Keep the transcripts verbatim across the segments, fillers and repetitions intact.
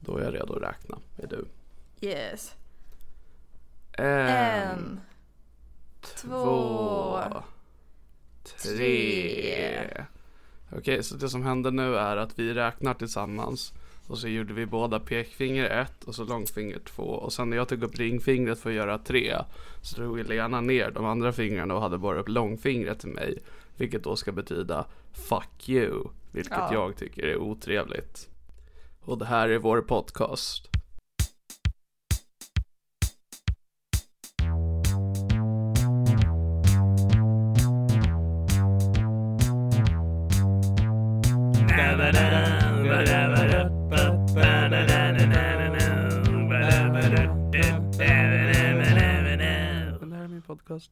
Då är jag redo att räkna. Är du? Yes. En, en två, två tre. tre. Okej, så det som händer nu är att vi räknar tillsammans. Och så gjorde vi båda pekfinger ett och så långfinger två. Och sen när jag tog upp ringfingret för att göra tre så drog Helena ner de andra fingrarna och hade bara upp långfingret till mig. Vilket då ska betyda fuck you. Vilket ja. jag tycker är otrevligt. Och det här är vår podcast. Podcast.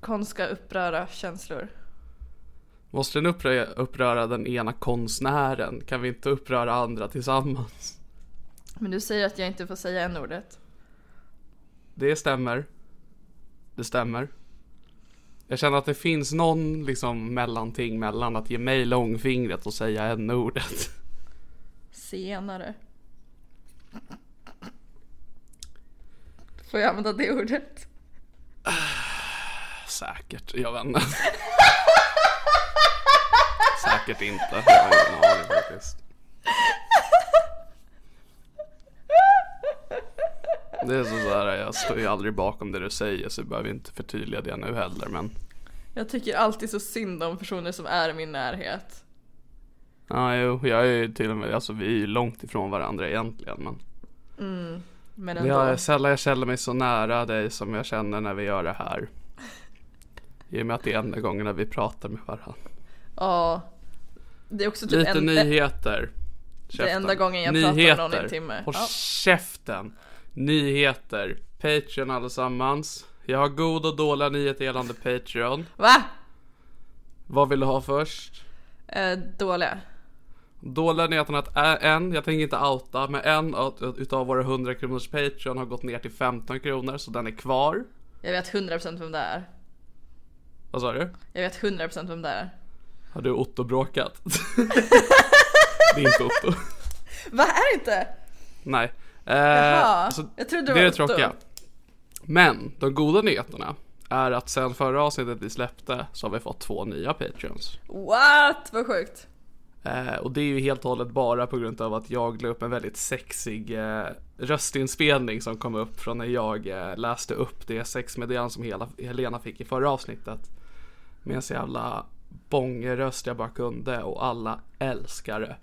Konst ska uppröra känslor. Måste den uppröra, uppröra den ena konstnären? Kan vi inte uppröra andra tillsammans? Men du säger att jag inte får säga en ordet. Det stämmer. Det stämmer. Jag känner att det finns någon liksom mellanting mellan att ge mig långfingret och säga en ordet. Senare. Får jag använda det ordet? Säkert, jag vet inte. Säkert inte. Jag har ingen aning faktiskt. Det är så här, jag står ju aldrig bakom det du säger så jag behöver inte förtydliga det nu heller, men jag tycker alltid så synd om personer som är i min närhet. Ja, ah, jo, jag är ju till och med, alltså vi är ju långt ifrån varandra egentligen, men mm, men ändå. Jag sällan jag känner mig så nära dig som jag känner när vi gör det här. I och med att det är enda gången när vi pratar med varandra. Ja. Det är också typ lite en... nyheter. Käften. Det är enda gången jag nyheter. pratar med någon i timme. Och ja. käften. Nyheter. Patreon allesammans. Jag har god och dåliga nyheter gällande Patreon. Va? Vad vill du ha först? Eh, dåliga. Dåliga nyheterna att en, jag tänker inte outa, men en utav våra hundra kronors Patreon har gått ner till femton kronor, så den är kvar. Jag vet hundra procent vem det är. Vad sa du? Jag vet hundra procent vem det är. Har du Otto bråkat? Det är inte Otto. Vad är det inte? Nej. Eh, Jaha, så jag trodde det var det Otto. Tråkiga. Men de goda nyheterna är att sen förra avsnittet vi släppte så har vi fått två nya Patreons. What? Vad sjukt. Eh, och det är ju helt och hållet bara på grund av att jag la upp en väldigt sexig eh, röstinspelning som kom upp från när jag eh, läste upp det sexmeddelandet som hela, Helena fick i förra avsnittet. Med så jävla bongeröst jag bara kunde och alla älskar det.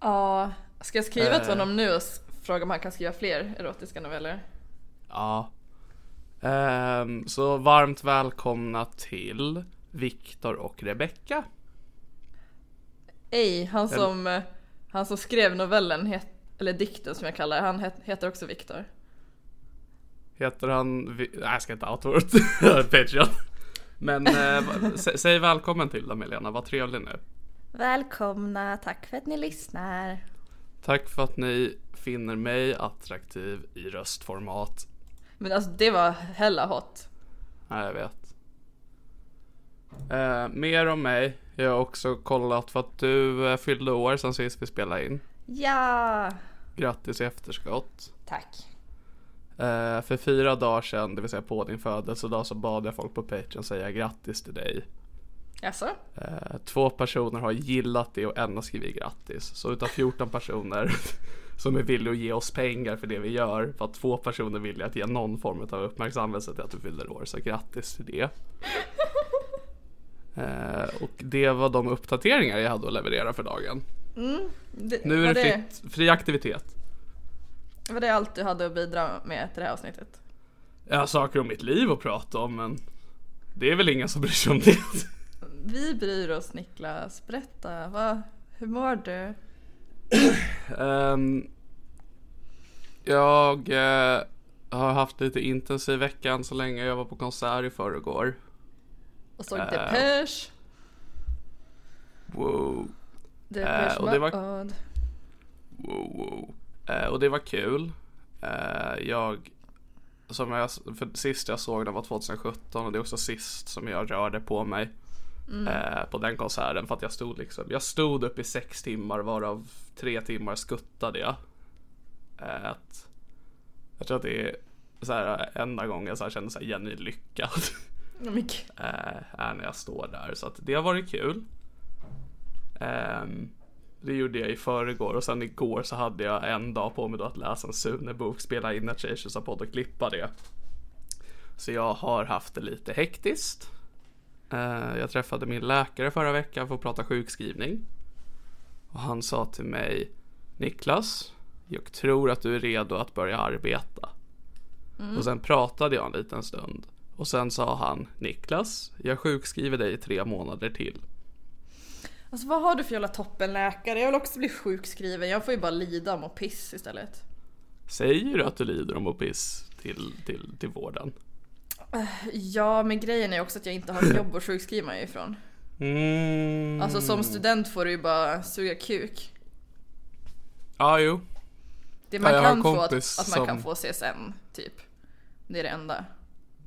Ja, ska jag skriva till honom nu och fråga om han kan skriva fler erotiska noveller? Ja. Um, så varmt välkomna till Victor och Rebecca. Ej, han som El- han som skrev novellen het, eller dikten som jag kallar, han het, heter också Victor. Heter han vi- Nej, jag ska inte outvårt. Patreon. Men eh, sä- säg välkommen till dem, Helena. Vad trevlig nu. Välkomna, tack för att ni lyssnar. Tack för att ni finner mig attraktiv i röstformat. Men alltså det var hella hot. Nej, jag vet. Eh, mer om mig. Jag har också kollat för att du eh, fyllde år sen sist vi spelade in. Ja! Grattis i efterskott. Tack. Eh, för fyra dagar sedan, det vill säga på din födelsedag, så bad jag folk på Patreon säga grattis till dig. Jaså? Eh, två personer har gillat det och en har skrivit grattis. Så utav fjorton personer som är villiga att ge oss pengar för det vi gör, för att två personer vill att ge någon form av uppmärksamhet till att du fyller år, så grattis till det. eh, och det var de uppdateringar jag hade att leverera för dagen. Mm, det, nu är det, det fritt, fri aktivitet. Var det allt du hade att bidra med till det här avsnittet? Jag har saker om mitt liv att prata om, men det är väl ingen som bryr sig om det. Vi bryr oss, Niklas. Berätta, va? Hur mår du? um, jag eh, har haft lite intensiv veckan så länge jag var på konsert i förrgår. Och såg uh, Depeche. Wow. Depeche uh, och det var odd. Wow, wow. Uh, och det var kul. Uh, jag... Som jag, för sist jag såg den var tjugosjutton, och det är också sist som jag rörde på mig. Mm. Eh, på den konserten, för att jag stod liksom jag stod upp i sex timmar, varav tre timmar skuttade jag. Eh, att, jag tror att det är så här, enda gången så här, kände så här genuin lyckad. Mm. eh, när jag står där, så att det har varit kul. Eh, det gjorde jag i förrgår, och sen igår så hade jag en dag på mig då att läsa en Sune-bok, spela in ett tjejtjusarpodd och klippa det. Så jag har haft det lite hektiskt. Jag träffade min läkare förra veckan för att prata sjukskrivning. Och han sa till mig: Niklas, jag tror att du är redo att börja arbeta. Mm. Och sen pratade jag en liten stund. Och sen sa han: Niklas, jag sjukskriver dig i tre månader till. Alltså vad har du för jävla toppenläkare? Jag vill också bli sjukskriven. Jag får ju bara lida om och piss istället. Säger du att du lider om och piss till, till, till vården? Ja, men grejen är också att jag inte har ett jobb att sjukskriva mig ifrån. Mm. Alltså som student får du ju bara suga kuk. Ja, jo. Det man ja, kan få att, som... att man kan få C S N, typ. Det är det enda.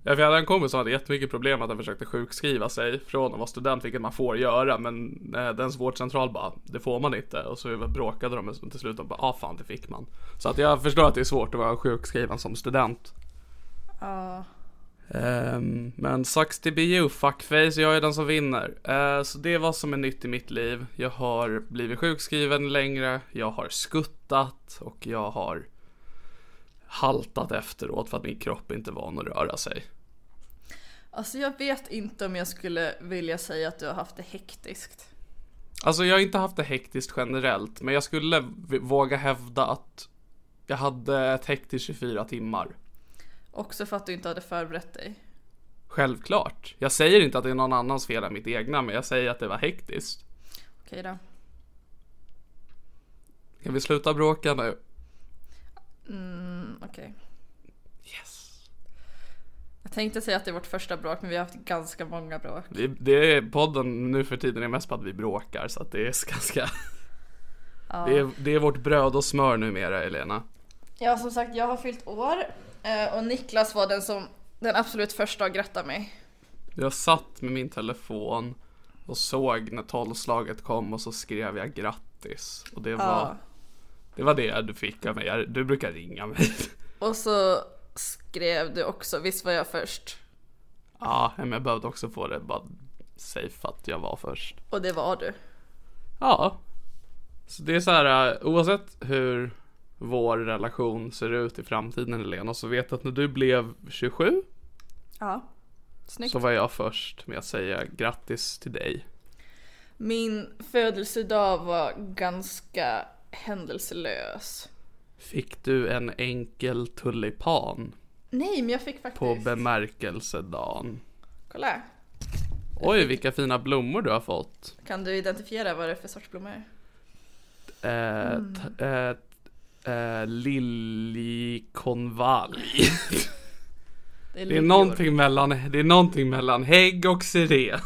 Ja, för jag hade en kompis som hade jättemycket problem att han försökte sjukskriva sig från att vara student, vilket man får göra. Men eh, dens vårdcentral bara, det får man inte. Och så bråkade de och till slut och bara, ah fan, det fick man. Så att jag förstår att det är svårt att vara sjukskriven som student. Ja... Um, men sucks to be you, fuckface, jag är den som vinner. uh, Så det var som är nytt i mitt liv. Jag har blivit sjukskriven längre. Jag har skuttat. Och jag har haltat efteråt för att min kropp inte var van att röra sig. Alltså jag vet inte om jag skulle vilja säga att du har haft det hektiskt. Alltså jag har inte haft det hektiskt generellt, men jag skulle våga hävda att jag hade ett hektiskt tjugofyra timmar. Också för att du inte hade förberett dig. Självklart. Jag säger inte att det är någon annans fel än mitt egna, men jag säger att det var hektiskt. Okej då. Kan vi sluta bråka nu? Mm, okej. Yes. Jag tänkte säga att det är vårt första bråk, men vi har haft ganska många bråk. Det, det är podden nu för tiden är mest på att vi bråkar, så att det är ganska... Ja. Det är, det är vårt bröd och smör numera, Helena. Ja, som sagt, jag har fyllt år. Och Niklas var den som den absolut första att gratta mig. Jag satt med min telefon och såg när tolvslaget kom, och så skrev jag grattis. Och det, ja. var, det var det du fick av mig. Du brukar ringa mig. Och så skrev du också, visst var jag först? Ja, men jag behövde också få det bara safe att jag var först. Och det var du. Ja. Så det är så här, oavsett hur vår relation ser ut i framtiden, Helena, så vet att när du blev tjugosju, ja, snyggt, så var jag först med att säga grattis till dig. Min födelsedag var ganska händelselös. Fick du en enkel tulipan? Nej, men jag fick faktiskt på bemärkelsedagen. Kolla. Oj, fick... vilka fina blommor du har fått. Kan du identifiera vad det är för sorts blommor? Eh, mm. t- eh, Uh, liljekonvalj. Det är, det är någonting mellan det är någonting mellan hägg och siren.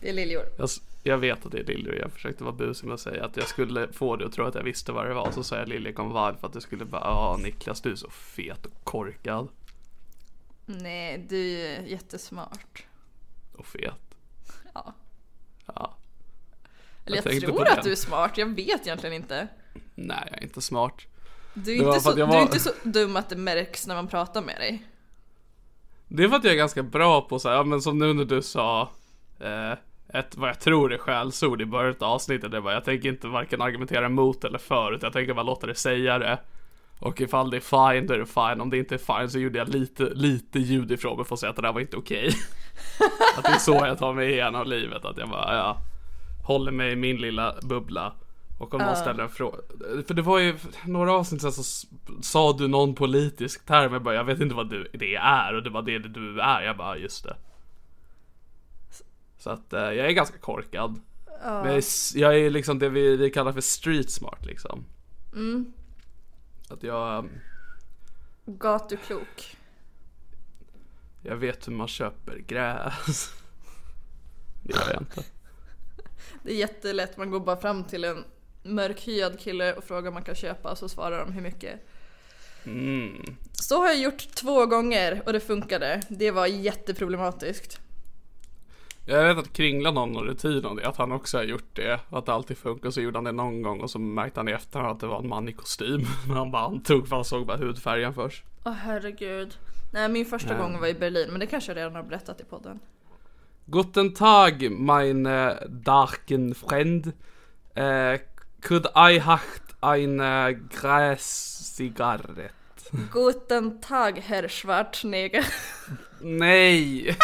Det är liljor. Jag, Jag vet att det är Lilly och jag försökte vara busig med att säga att jag skulle få det och tro att jag visste vad det var. Så sa jag Lilly kom varv för att det skulle bara, ja Niklas du är så fet och korkad. Nej, du är jättesmart. Och fet. Ja. Ja. Eller jag, jag tror att du är smart, jag vet egentligen inte. Nej, jag är inte smart. Du är inte så, var... du är inte så dum att det märks när man pratar med dig. Det är för att jag är ganska bra på så här, ja, men som nu när du sa eh, ett, vad jag tror är skällsord i början av avsnittet, det var, jag tänker inte varken argumentera mot eller förut, jag tänker bara låta det säga det. Och ifall det är fine, då är det fine. Om det inte är fine så gjorde jag lite, lite ljud ifrån mig för att säga att det där var inte okej okay. Att det är så jag tar mig igenom livet. Att jag bara, ja, håller mig i min lilla bubbla. Och om uh. någon ställer en fråga, för det var ju några avsnitt sen så sa du någon politisk term, jag bara, jag vet inte vad du, det är. Och det var det du är, jag bara, just det. Så att eh, jag är ganska korkad uh. Men jag är, jag är liksom det vi, vi kallar för street smart liksom. Mm. Att jag gatuklok. Jag vet hur man köper gräs. Det gör jag inte. Det är jättelätt, man går bara fram till en mörkhyad kille och frågar om man kan köpa, och så svarar de hur mycket. Mm. Så har jag gjort två gånger och det funkade. Det var jätteproblematiskt. Jag vet att Kringlan har någon rutin om det, att han också har gjort det, att det alltid funkar. Så gjorde han det någon gång och så märkte han i efterhand att det var en man i kostym. Men han bara antog, för han såg bara hudfärgen först. Åh oh, herregud. Nej, min första mm. gång var i Berlin, men det kanske jag redan har berättat i podden. Guten Tag, mein äh, darken Freund. Äh, could I haft eine Gräszigarette? Guten Tag, Herr Schwarzenegger. Nej!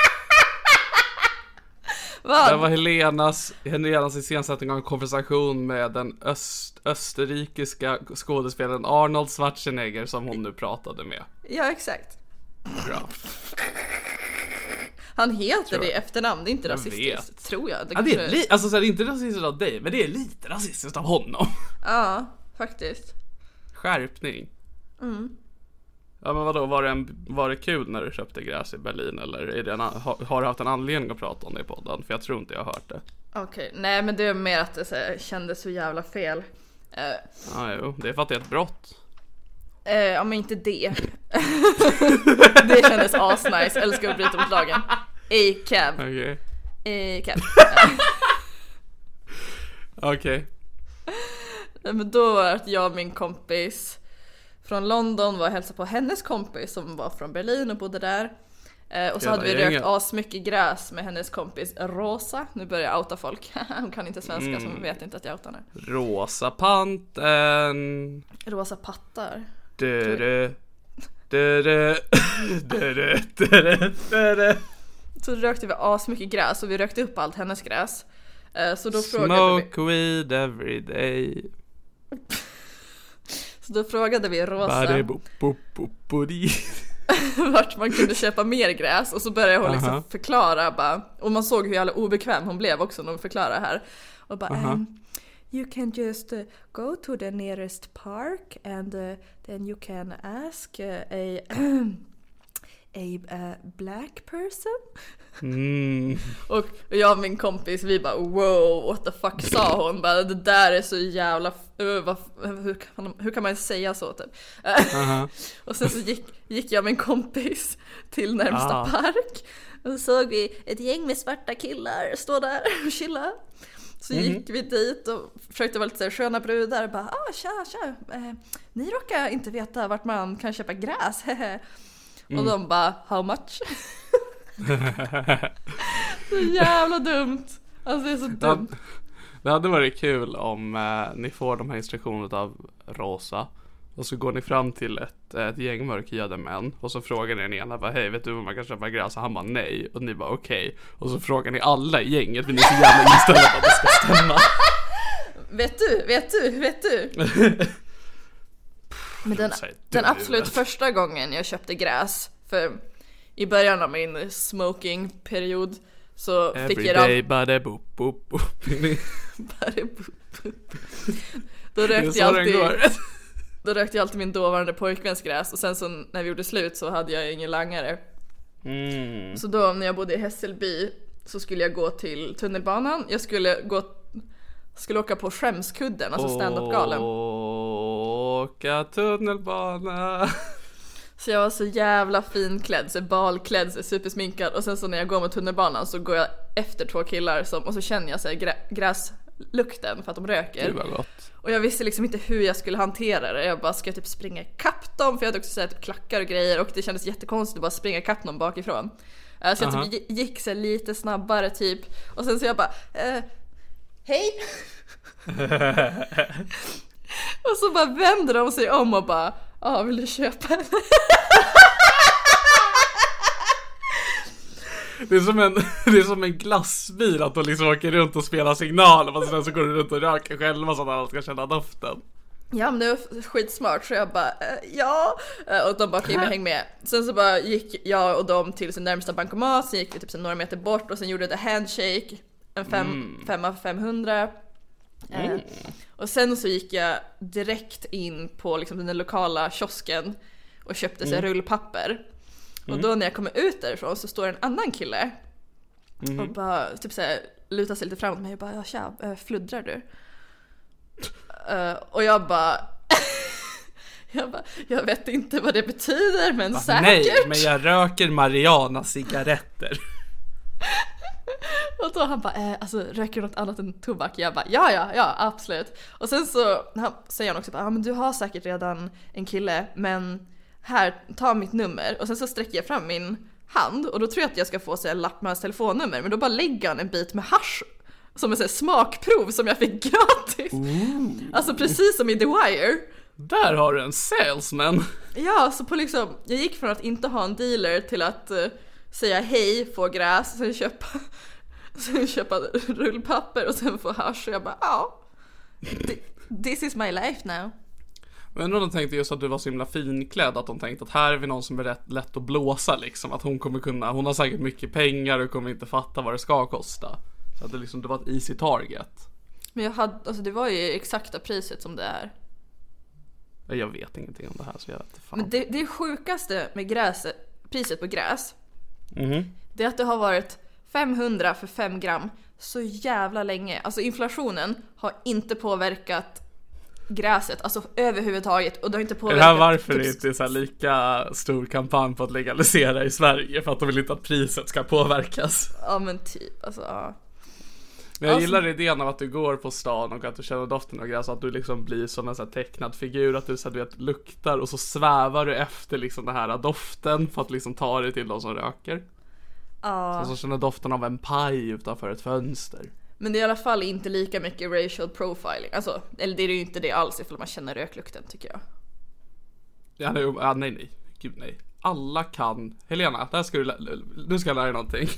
Vad? Det var Helenas, Helenas iscensättning av en konversation med den öst, österrikiska skådespelaren Arnold Schwarzenegger som hon nu pratade med. Ja, exakt. Bra. Han heter det efternamn, det är inte jag rasistiskt, vet. Tror jag. Det, ja, det är li- alltså, så är det inte rasistiskt av dig, men det är lite rasistiskt av honom. Ja, faktiskt. Skärpning. Mm. Ja, men vadå, var det, en, var det kul när du köpte gräs i Berlin? Eller är det en, har, har du haft en anledning att prata om det i podden? För jag tror inte jag har hört det. Okej, okay. Nej men det är mer att det så här, kändes så jävla fel. Ja, uh. ah, jo, det är för att det är ett brott. Uh, ja, men inte det. Det kändes asnice, älskar att bryta mot lagen. A-cab. Okej. A-cab. Okej. Men då var det att jag och min kompis från London var och hälsade på hennes kompis som var från Berlin och bodde där. Eh, och så hade vi gänget. Rökt asmycket gräs med hennes kompis Rosa. Nu börjar jag outa folk. Hon kan inte svenska mm. så hon vet inte att jag outar nu. Rosa panten. Rosa pattar. Dö-dö. Dö-dö. Dö-dö. Dö-dö. Dö-dö. Så rökte vi asmycket gräs och vi rökte upp allt hennes gräs. Eh, så då smoke frågade vi... weed every day. Så då frågade vi Rosa vart man kunde köpa mer gräs. Och så började hon liksom uh-huh. förklara bara, och man såg hur jävla obekväm hon blev också när hon förklarade här. Och bara uh-huh. um, you can just uh, go to the nearest park and uh, then you can ask uh, a, a uh, black person. Mm. Och jag och min kompis, vi bara wow, what the fuck, sa hon bara, det där är så jävla uh, vad, hur, kan, hur kan man säga så typ. Uh-huh. Och sen så gick, gick jag och min kompis till närmsta ah. park. Och så såg vi ett gäng med svarta killar stå där och chilla. Så mm-hmm. gick vi dit och försökte vara lite så här, sköna brudar och bara, ah, tja, tja eh, ni råkar inte veta vart man kan köpa gräs. Och mm. de bara, how much? Så jävla dumt. Alltså det är så dumt. Det hade varit kul om eh, ni får de här instruktionerna av Rosa. Och så går ni fram till ett, ett gäng mörkhyade män. Och så frågar ni den ena bara, hej, vet du om man kan köpa gräs? Och han bara nej. Och ni bara okej okay. Och så frågar ni alla i gänget, för ni är så jävla inställda på att det ska stämma. Vet du, vet du, vet du. Men den, den absolut första gången jag köpte gräs, för i början av min smoking-period så every fick jag... Everyday, bade boop, boop, boop. Bade boop, boop. Då rökte jag alltid... Då rökte jag alltid min dåvarande pojkväns gräs. Och sen så när vi gjorde slut så hade jag ingen langare. Mm. Så då när jag bodde i Hässelby så skulle jag gå till tunnelbanan. Jag skulle gå skulle åka på skämskudden, alltså stand-up-galen. Åka tunnelbana. Så jag var så jävla finklädd, så balklädd, så supersminkad. Och sen så när jag går med tunnelbanan så går jag efter två killar som, och så känner jag så här, grä, gräslukten för att de röker. Det var gott. Och jag visste liksom inte hur jag skulle hantera det. Jag bara, ska jag typ springa kapp dem? För jag hade också så här, typ klackar och grejer. Och det kändes jättekonstigt att bara springa kapp dem bakifrån. Så jag uh-huh. typ gick så här, lite snabbare typ. Och sen så jag bara, eh, hej! Och så bara vänder de sig om och bara, ja, ah, vill du köpa en? Det är som en, det är som en glassbil, att de liksom åker runt och spelar signal, och sen så går de runt och röker själva så att alla ska känna doften. Ja, men det var skitsmart. Så jag bara, eh, ja. Och de bara, okej, okay, häng med. Sen så bara gick jag och dem till sin närmsta bankomat. Sen gick vi typ några meter bort. Och sen gjorde det handshake. En fem, mm. femma för femhundra. Mm. Eh, och sen så gick jag direkt in på liksom den lokala kiosken och köpte mm. sig rullpapper. Mm. Och då när jag kommer ut därifrån så står en annan kille mm. och bara typ såhär, lutar sig lite framåt mig och bara, ja tja, fluddrar du? Uh, och jag bara, jag bara, jag vet inte vad det betyder, men bah, säkert. Nej, men jag röker Mariana cigaretter. Och då han bara, eh, alltså röker du något annat än tobak? Jag bara, ja, ja, ja, absolut. Och sen så han, säger han också, ja ah, men du har säkert redan en kille, men här, ta mitt nummer. Och sen så sträcker jag fram min hand, och då tror jag att jag ska få så en lapp med hans telefonnummer, men då bara lägger han en bit med hasch som en sån smakprov som jag fick gratis. Ooh. Alltså precis som i The Wire. Där har du en salesman. Ja, så på liksom, jag gick från att inte ha en dealer till att uh, säga hej, få gräs, och sen köpa, sen köpa rullpapper och sen få hasch. Och jag bara, ja, oh, this is my life now. Men de tänkte just att du var så himla finklädd, att de tänkte att här är vi någon som är rätt lätt att blåsa liksom, att hon kommer kunna, hon har säkert mycket pengar och kommer inte fatta vad det ska kosta. Så att det liksom, det var ett easy target. Men jag hade, alltså det var ju exakta priset som det är. Jag vet ingenting om det här, så jag vet inte fan. Men det, det sjukaste med gräs, priset på gräs, mm-hmm. det är att det har varit femhundra för fem gram så jävla länge. Alltså inflationen har inte påverkat gräset, alltså överhuvudtaget, och det har inte påverkat. Är det här varför det inte är så här lika stor kampanj på att legalisera i Sverige, för att de vill inte att priset ska påverkas? Ja men typ, alltså ja. Men jag alltså, gillar idén av att du går på stan och att du känner doften av gräs, att du liksom blir som en så här tecknad figur, att du så här, du vet, luktar och så svävar du efter liksom den här doften för att liksom ta dig till de som röker. Ja. Så, så känner doften av en paj utanför ett fönster. Men det är i alla fall inte lika mycket racial profiling. Alltså, eller det är ju inte det alls ifall man känner röklukten, tycker jag. Ja, nej, ja, nej, nej. Gud, nej. Alla kan... Helena, där ska du lä- nu ska jag lära dig någonting.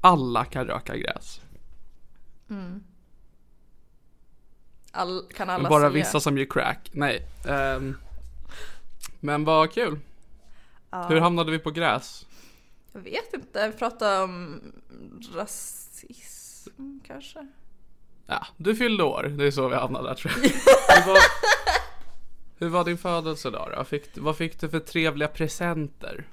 Alla kan röka gräs. Mm. All, kan alla men bara se vissa som gör crack. Nej. Um, men vad kul. Ja. Hur hamnade vi på gräs? Jag vet inte. Vi pratade om rasism. Mm, kanske. Ja, du fyllde år. Det är så vi hamnade där, tror jag. Hur var, hur var din födelsedag då? Fick, vad fick du för trevliga presenter?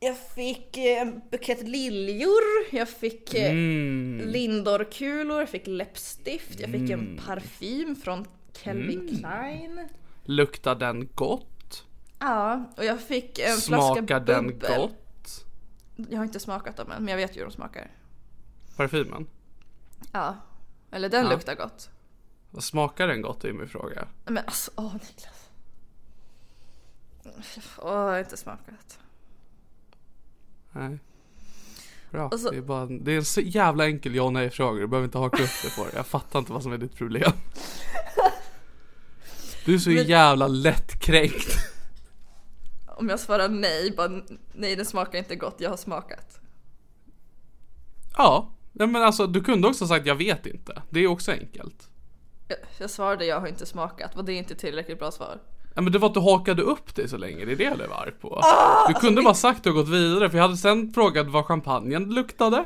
Jag fick en bukett liljor. Jag fick mm. lindorkulor. Jag fick läppstift. Jag fick mm. en parfym från Calvin mm. Klein. Luktar den gott? Ja, och jag fick en Smakar flaska bubbel. Smakar den gott? Jag har inte smakat den än, men jag vet ju hur de smakar. Parfymen? Ja, eller den ja. luktar gott. Vad smakar den gott, är min fråga. Men alltså, åh Niklas. Åh, jag har inte smakat. Nej. Bra, så, det, är bara, det är en så jävla enkel ja nej fråga. Du behöver inte haka upp dig på det. Jag fattar inte vad som är ditt problem. Du är så men, jävla lättkränkt. Om jag svarar nej, bara, nej den smakar inte gott, jag har smakat. Ja. Nej men alltså, du kunde också sagt jag vet inte. Det är också enkelt. Jag, jag svarade jag har inte smakat. Var det inte tillräckligt bra svar? Ja men det var att du hakade upp dig så länge. Det är det du var på. Ah, du kunde alltså, bara sagt och gått vidare. För jag hade sen frågat vad champagnen luktade.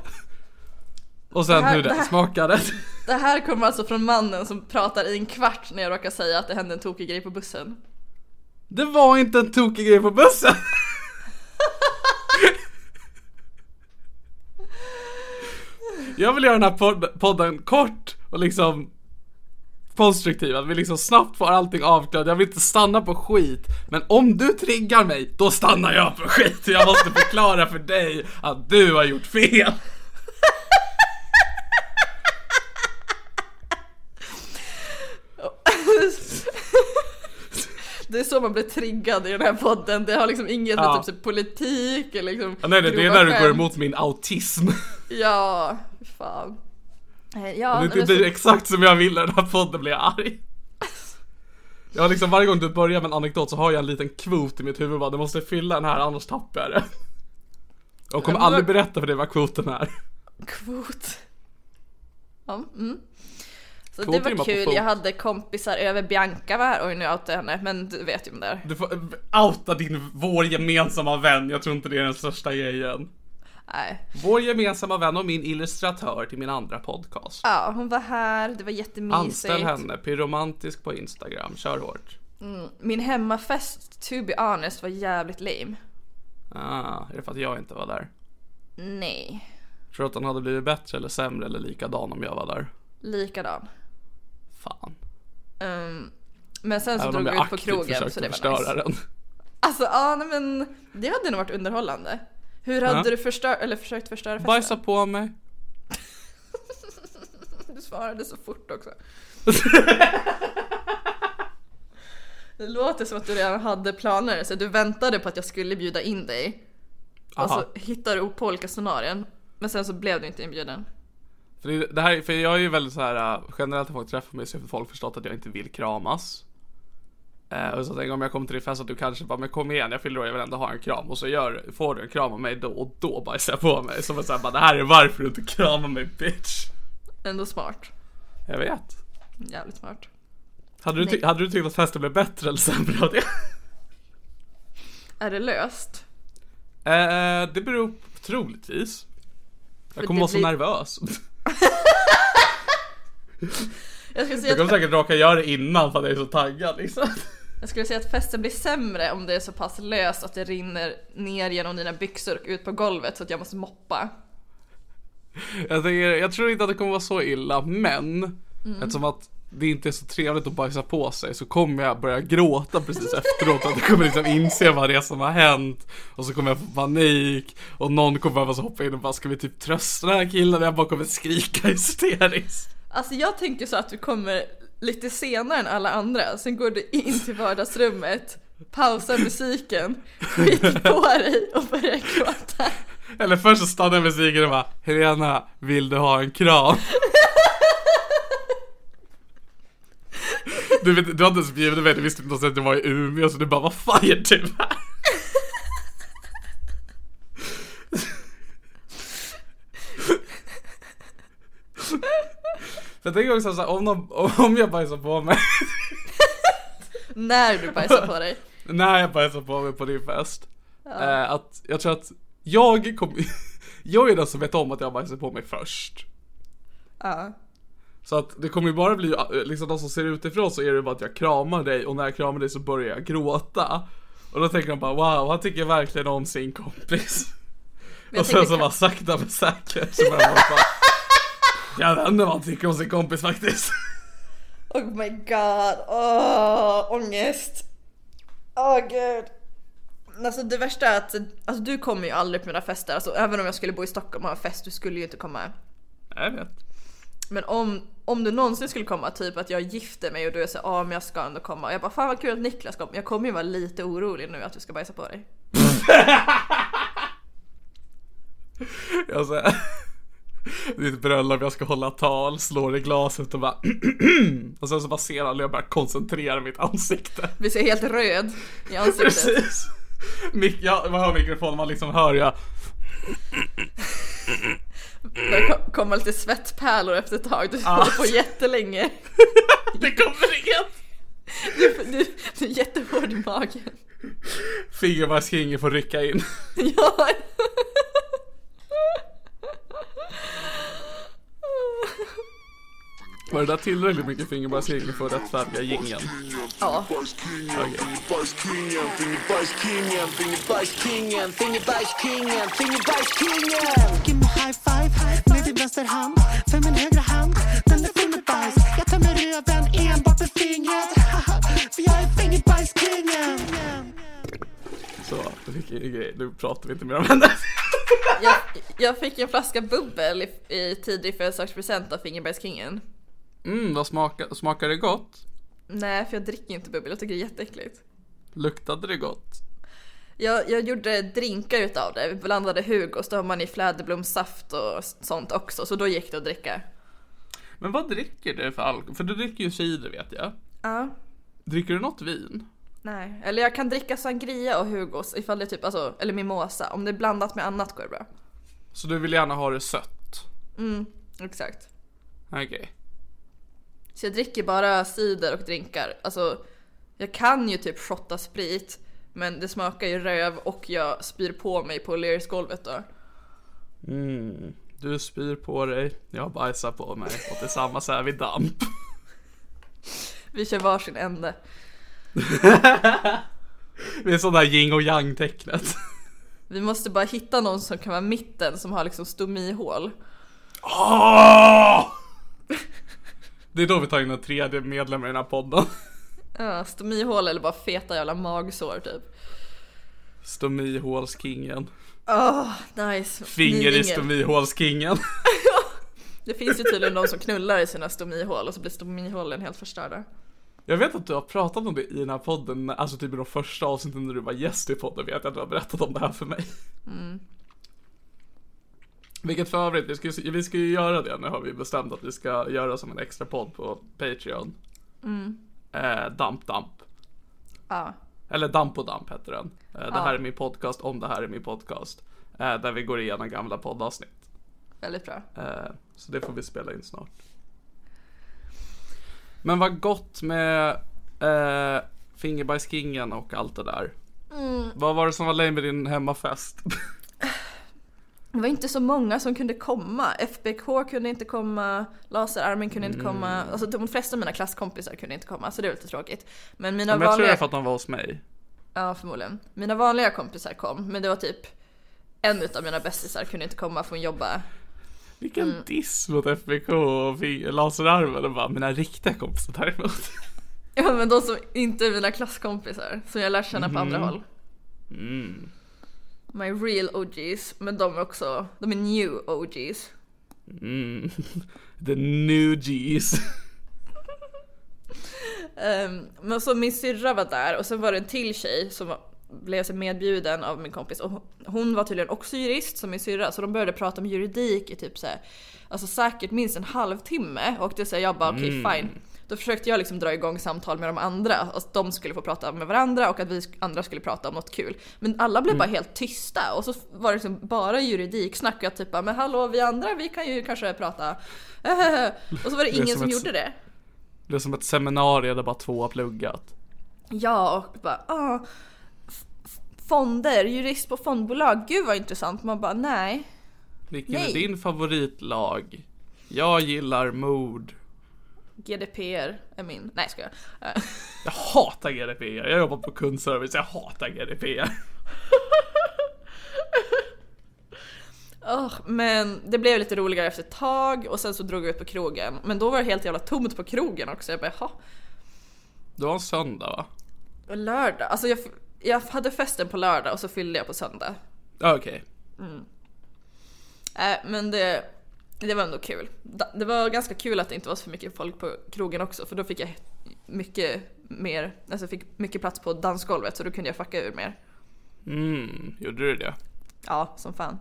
Och sen det här, hur den det här, smakade. Det här kommer alltså från mannen som pratar i en kvart när jag råkar säga att det hände en tokig grej på bussen. Det var inte en tokig grej på bussen. Jag vill göra den här podden kort och liksom konstruktiv, att vi liksom snabbt får allting avklarat. Jag vill inte stanna på skit. Men om du triggar mig, då stannar jag på skit. Jag måste förklara för dig att du har gjort fel. Det är så man blir triggad i den här podden. Det har liksom inget med ja. typ politik eller liksom ja, nej, nej, det är när du går emot min autism. Ja, fan. Ja, det inte blir så... exakt som jag vill i den här podden blir jag arg. Jag liksom, varje gång du börjar med en anekdot så har jag en liten kvot i mitt huvud. Bara, du måste fylla den här, annars tappar jag det. Jag kommer men... aldrig berätta för dig vad kvoten är. Kvot? Ja, mm. Så det var kul, jag hade kompisar över. Bianca var här, och nu outade henne. Men du vet ju om det är. Du får outa din, vår gemensamma vän. Jag tror inte det är den största grejen. Nej. Vår gemensamma vän och min illustratör till min andra podcast. Ja, hon var här, det var jättemysigt. Anställ henne, pyromantisk på Instagram, kör hårt. Mm. Min hemmafest, to be honest, var jävligt lame. Ah, är det för att jag inte var där? Nej. Tror du att den hade blivit bättre eller sämre eller likadan om jag var där? Likadan. Fan. Um, men sen så drog vi ut på krogen så det var nice. Den. Alltså, ja, nej, men det hade nog varit underhållande. Hur hade ja. du förstör- eller försökt förstöra festen? Bajsa på mig. Du svarade så fort också. Det låter som att du redan hade planer. Så du väntade på att jag skulle bjuda in dig. Aha. Och så hittade du på olika scenarion. Men sen så blev du inte inbjuden. För, det, det här, för jag är ju väldigt så här... Generellt när folk träffar mig så har folk förstått att jag inte vill kramas. Och så tänker jag, om jag kommer till din fest att du kanske bara, men kom igen, jag fyller då, jag vill ändå ha en kram. Och så gör, får du en kram av mig då, och då bajsar jag på mig. Som att säga, det här är varför du inte kramar mig, bitch. Ändå smart. Jag vet. Jävligt smart. Hade du, ty- hade du tyckt att festen blev bättre eller sämre av det? Är det löst? Eh, det beror på, troligtvis. Jag kommer vara så blir... nervös. Jag, jag kommer att... säkert råka göra det innan för att jag är så taggad liksom. Jag skulle säga att festen blir sämre om det är så pass löst att det rinner ner genom dina byxor och ut på golvet så att jag måste moppa. Jag, tänker, jag tror inte att det kommer vara så illa, men mm. eftersom att det inte är så trevligt att bajsa på sig så kommer jag börja gråta precis efteråt. Att jag kommer liksom inse vad det är som har hänt. Och så kommer jag få panik. Och någon kommer behöva så hoppa in och bara, ska vi typ trösta den här killen? Och jag bara kommer skrika hysteriskt. Alltså jag tänker så att du kommer lite senare än alla andra. Sen går du in till vardagsrummet, pausar musiken, skit på dig och börjar gråta. Eller först så stannar musiken och bara, Helena, vill du ha en kram? Du, vet, du hade ens bjudit mig, du visste inte att du var i Umeå. Så du bara, vad fan är du här? Jag tänker också såhär, om, de, om jag bajsar på mig. När du bajsar på dig. När jag bajsar på mig på din fest. Ja. eh, att, jag tror att jag kom, jag är den som vet om att jag bajsar på mig först. Ja. Så att det kommer ju bara bli liksom, de som ser utifrån så är det bara att jag kramar dig. Och när jag kramar dig så börjar jag gråta. Och då tänker de bara, wow, han tycker verkligen om sin kompis. Och sen så bara sakta men säkert så börjar man bara, jag vet inte vad han tycker om sin kompis faktiskt. Oh my god. Åh, ångest. Åh gud. Alltså det värsta är att alltså, du kommer ju aldrig på mina fester. Alltså, även om jag skulle bo i Stockholm och ha fest, du skulle ju inte komma. Jag vet. Men om, om du någonsin skulle komma, typ att jag gifter mig och du är så, ja men jag ska ändå komma. Och jag bara, fan vad kul att Niklas kom. Jag kommer ju vara lite orolig nu att du ska bajsa på dig. Jag säger... Ditt bröllop, jag ska hålla tal, slår i glaset och bara och sen så bara ser alla, jag bara koncentrerar mitt ansikte. Vi ser helt röd i ansiktet. Precis. Mik- ja, man hör mikrofonen, man liksom hör jag. Det kommer lite svettpärlor efter ett tag. Du håller på jättelänge. Det kommer inget. Du, du, du är jättehård i magen. Fingerbyskingen får rycka in. Ja. Var det där tillräckligt mycket fingerbyskingen för att rättfärdiga gingen? Ja. Okay. vänster hand, för min högra hand, den är full med bajs. Jag tar med röven enbart med fingret, för jag är Fingerbyskingen. Så, då fick jag en grej. Nu pratar vi inte mer om henne. jag, jag fick en flaska bubbel i, i tidig födelsedagspresent av Fingerbyskingen. Mm, vad smakade, smakade det gott? Nej, för jag dricker inte bubbel, jag tycker det är jätteäckligt. Luktade det gott? Jag, jag gjorde drinkar utav det. Vi blandade Hugos, då har man i fläderblomsaft och sånt också. Så då gick det att dricka. Men vad dricker du för alkohol? För du dricker ju cider, vet jag. Ja. Dricker du något vin? Nej, eller jag kan dricka sangria och Hugos ifall det typ, alltså, eller mimosa. Om det är blandat med annat går det bra. Så du vill gärna ha det sött? Mm, exakt. Okej okay. Så jag dricker bara cider och drinkar. Alltså, jag kan ju typ shotta sprit, men det smakar ju röv och jag spyr på mig på lersgolvet då. Mm, du spyr på dig, jag bajsar på mig och tillsammans är vi damp. Vi kör varsin ände. Det är sån där yin och yang tecknet. Vi måste bara hitta någon som kan vara mitten, som har liksom stomihål. Åh! Det är då vi tar in en tredje medlem i den här podden. Ja, stomihål eller bara feta jävla magsår typ. Stomihålskingen. Åh, oh, nice. Finger i stomihålskingen. Det finns ju tydligen de som knullar i sina stomihål och så blir stomihålen helt förstörda. Jag vet att du har pratat om det i den här podden, alltså typ i de första avsnitten när du var gäst i podden, vet jag att du har berättat om det här för mig. Mm. Vilket för övrigt, vi ska, vi ska ju göra det. Nu har vi bestämt att vi ska göra som en extra podd på Patreon. Mm. Eh, damp, damp. Ah. Eller damp och damp heter den. Eh, det ah. här är min podcast, om det här är min podcast. Eh, där vi går igenom gamla poddavsnitt. Väldigt bra. Eh, så det får vi spela in snart. Men vad gott med eh, Fingerbyskingen och allt det där. Mm. Vad var det som var lame med din hemmafest? Det var inte så många som kunde komma. F B K kunde inte komma, Laserarmen kunde mm. inte komma. Alltså de flesta av mina klasskompisar kunde inte komma, så det var lite tråkigt. Men mina ja, men jag vanliga... tror jag för att de var hos mig. Ja, förmodligen. Mina vanliga kompisar kom, men det var typ en av mina bästisar kunde inte komma för att jobba. Vilken mm. diss mot F B K och Laserarmen och bara, mina riktiga kompisar däremot. Ja, men de som inte är mina klasskompisar, som jag lär känna mm. på andra håll. Mm. My real O Gs, men de är också, de är new O Gs. Mm. The new Gs. um, men så min syrra var där och sen var det en till tjej som var, blev så medbjuden av min kompis. Och hon var tydligen också jurist som min syrra, så de började prata om juridik i typ så här, alltså säkert minst en halvtimme. Och det säger jag bara, okej, okay, fine. Då försökte jag liksom dra igång samtal med de andra och att de skulle få prata med varandra och att vi andra skulle prata om något kul. Men alla blev mm. bara helt tysta och så var det liksom bara juridiksnack och jag typ bara, men hallå, vi andra, vi kan ju kanske prata. Och så var det ingen det som, som ett, gjorde det. Det är som ett seminarium där bara två har pluggat. Ja, och bara, ah, fonder, jurist på fondbolag, gud vad intressant. Man bara, nej. Vilken nej. är din favoritlag? Jag gillar mord. G D P R är min. Nej, ska jag. Jag hatar G D P R. Jag jobbar på kundservice. Jag hatar G D P R. oh, men det blev lite roligare efter ett tag och sen så drog jag ut på krogen. Men då var det helt jävla tomt på krogen också. Jag bara, jaha. Det var en söndag, va? Lördag. Alltså jag, jag hade festen på lördag och så fyllde jag på söndag. Okej. Okay. Mm. Äh, men det... Det var ändå kul. Det var ganska kul att det inte var så för mycket folk på krogen också, för då fick jag mycket mer, alltså fick mycket plats på dansgolvet, så då kunde jag fucka ur mer. Mm, gjorde du det? Ja, som fan.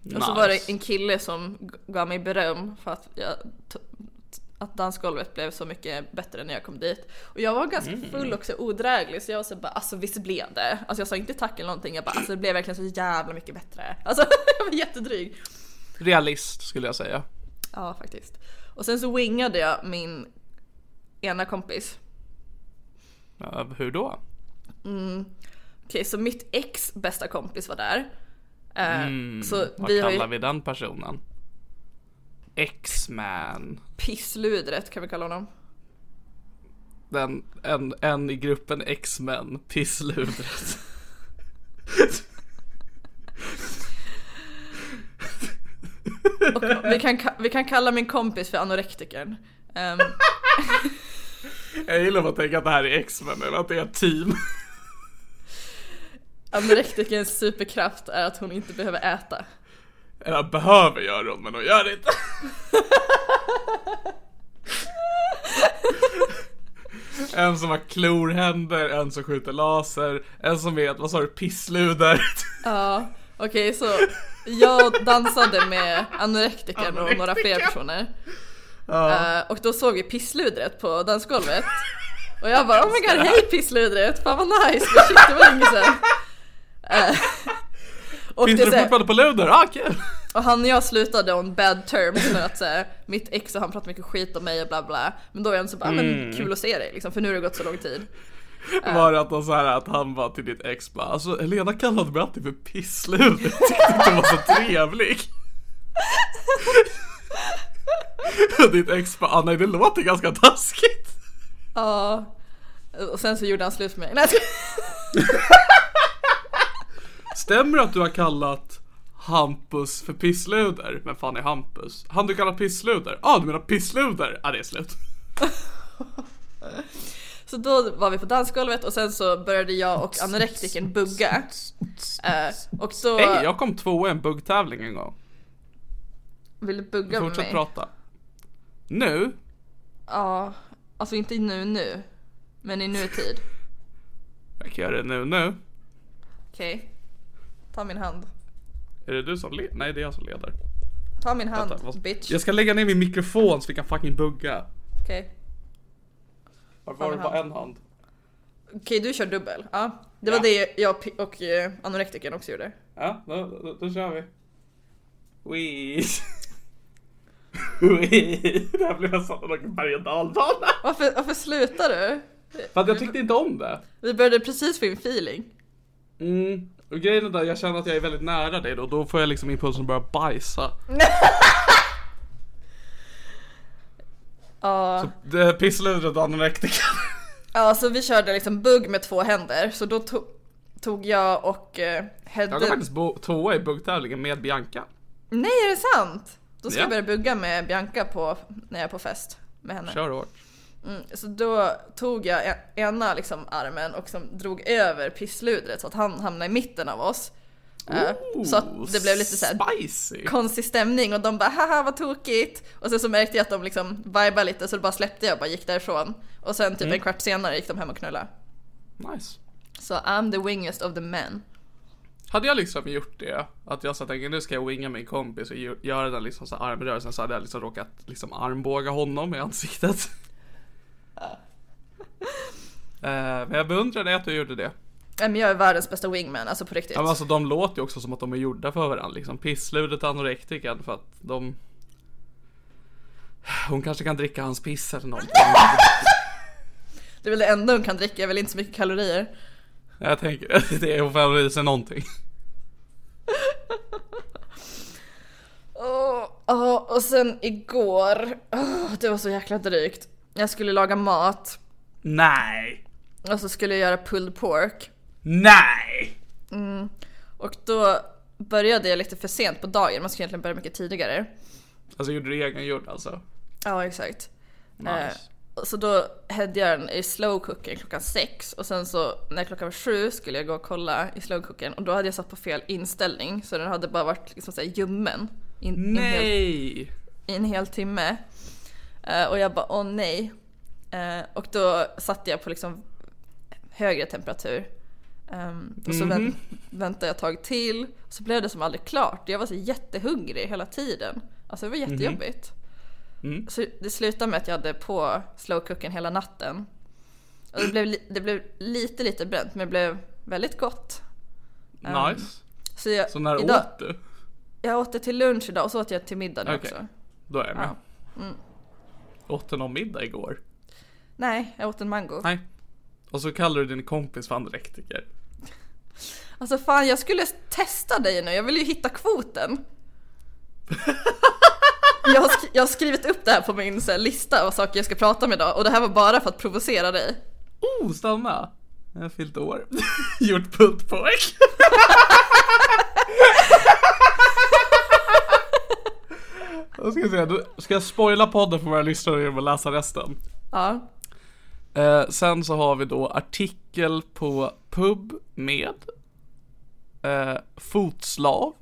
Nice. Och så var det en kille som gav mig beröm för att, jag, att dansgolvet blev så mycket bättre när jag kom dit. Och jag var ganska mm. full också, odräglig, så jag var så bara, alltså visst blev det. Alltså jag sa inte tack eller någonting, jag bara, alltså det blev verkligen så jävla mycket bättre. Alltså jag var jättedryg. Realist skulle jag säga. Ja, faktiskt. Och sen så wingade jag min ena kompis. Ja, hur då? Mm. Okej, okay, så mitt ex bästa kompis var där. Mm, så vad vi kallar har ju... vi den personen? X-man. Pissludret kan vi kalla honom. Den, en, en i gruppen X-men. Pissludret. Och vi, kan, vi kan kalla min kompis för anorektikern. Um. Jag gillar att tänka att det här är X-Men eller att det är ett team. Anorektikerns superkraft är att hon inte behöver äta. Eller behöver göra det, men hon gör det inte. En som har klorhänder, en som skjuter laser, en som vet, vad sa du, pissluder. Ja, okej, okay, så jag dansade med anorektikern och några fler personer. Ja. Uh, och då såg vi pissludret på dansgolvet. Och jag bara, oh my god, hej pissludret, fan vad nice, shit, det var länge sedan. uh, Och finns det, det fortfarande på luder? Ah, okay. Och han och jag slutade on bad terms för att säga, mitt ex och han pratade mycket skit om mig och bla bla. Men då var jag så bara, mm. men kul att se dig liksom, för nu har det gått så lång tid. Var det att han, så här, att han var till ditt ex bara, alltså Helena kallade mig alltid för pissluder. Tyckte inte var så trevlig. Och ditt ex bara, ah, nej det låter ganska taskigt. Ja. Och sen så gjorde han slut med mig. Nej. Stämmer att du har kallat Hampus för pissluder? Men fan är Hampus? Han du kallar pissluder? Ja, ah, du menar pissluder? Ja, ah, det är slut. Så då var vi på dansgolvet och sen så började jag och anorektiken bugga. uh, Och så... Hey, jag kom två i en buggtävling en gång. Vill du bugga med mig? Prata. Nu? Ja, uh, alltså inte nu nu, men i nutid. Jag kan göra det nu nu. Okej, okay. Ta min hand. Är det du som leder? Nej, det är jag som leder. Ta min hand, vänta, bitch. Jag ska lägga ner min mikrofon så vi kan fucking bugga. Okej, okay. Varför har du bara en hand? Okej, okay, du kör dubbel, ja. Det var ja. Det jag och anorektikern också gjorde. Ja, då, då, då kör vi. Wee. Wee. Det här blev en sån där berg- och dalbana. Varför, varför slutar du? För att jag tyckte inte om det. Vi började precis få in feeling. Mm. Och grejen är där, jag känner att jag är väldigt nära dig då, då får jag liksom impulsen att börja bajsa. Ja. Så det är pissludret och anorektiken. Ja, så vi körde liksom bugg med två händer. Så då to- tog jag och eh, Hedde... Jag kom faktiskt bo- tvåa i buggtävlingen med Bianca. Nej, är det sant? Då ska ja. Jag börja bugga med Bianca på, när jag är på fest med henne. Kör hårt. Mm, så då tog jag ena liksom armen och som drog över pissludret så att han hamnade i mitten av oss. Ooh, så att det blev lite så här konstig stämning och de bara haha vad tokigt. Och sen så märkte jag att de liksom vibade lite så det bara släppte jag och bara gick därifrån. Och sen typ mm. en kvart senare gick de hem och knulla. Nice. Så so, I'm the wingest of the men. Hade jag liksom gjort det, att jag så tänkte nu ska jag winga min kompis och göra den liksom så armrörelsen, så hade jag liksom råkat liksom armbåga honom i ansiktet. Men jag beundrar dig att du gjorde det. Men jag är världens bästa wingman, alltså på riktigt. Ja, men alltså de låter ju också som att de är gjorda för varandra liksom. Pissludet anorektiken, för att de... Hon kanske kan dricka hans piss eller någonting. Det är väl det enda hon kan dricka, väl inte så mycket kalorier. Jag tänker, det är hon får i sig någonting. oh, oh, och sen igår oh, det var så jäkla drygt. Jag skulle laga mat. Nej. Och så skulle jag göra pulled pork. Nej. Mm. Och då började jag lite för sent på dagen. Man skulle egentligen börja mycket tidigare. Alltså gjorde du egen gjort alltså? Ja, exakt. Nice. eh, Så då hade jag den i slowcooken klockan sex. Och sen så när klockan var sju skulle jag gå och kolla i slowcooken. Och då hade jag satt på fel inställning. Så den hade bara varit liksom såhär ljummen in, nej. In, hel, in en hel timme. Uh, och jag bara, åh nej. Uh, och då satte jag på liksom högre temperatur. Um, och så mm-hmm. vänt, väntade jag ett tag till. Och så blev det som aldrig klart. Jag var så jättehungrig hela tiden. Alltså det var jättejobbigt. Mm-hmm. Mm. Så det slutade med att jag hade på slowcooken hela natten. Och det blev, li- det blev lite, lite bränt. Men det blev väldigt gott. Um, nice. Så, jag, så när idag, åt du? Jag åt det till lunch idag. Och så åt jag till middag nu okay. också. Då är jag med. Ja. Mm. Åt du någon middag igår? Nej, jag åt en mango. Nej. Och så kallar du din kompis för anorektiker. Alltså fan, jag skulle testa dig nu. Jag vill ju hitta kvoten. jag, har sk- jag har skrivit upp det här på min så här, lista av saker jag ska prata om idag. Och det här var bara för att provocera dig. Oh, stanna. Jag har fyllt år. Gjort putt på Jag ska, säga, ska jag spoila podden för våra lyssnare genom att läsa resten? Ja. Eh, sen så har vi då artikel på PubMed, eh, fotslav,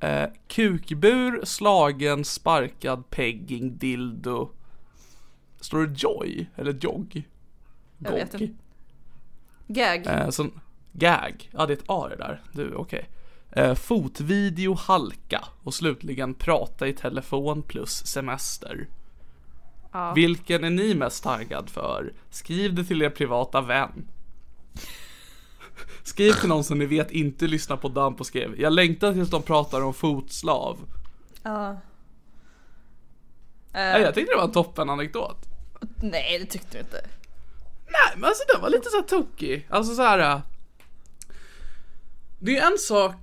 eh, kukbur, slagen, sparkad, pegging, dildo. Står det joy? Eller jog? Jag vet inte. Gag. Eh, sen, gag. Ja, det är ett A det där. Du, okej. Okay. Eh, fotvideo, halka. Och slutligen prata i telefon plus semester. Ja. Vilken är ni mest taggad för? Skriv det till er privata vän. Skriv till någon som ni vet inte lyssnar på Damp och skrev. Jag längtar tills de pratar om fotslav. Ja. Uh. Nej, jag tyckte det var en toppen anekdot. Nej, det tyckte du inte. Nej, men alltså den var lite så här tokig. Alltså så här. Det är en sak.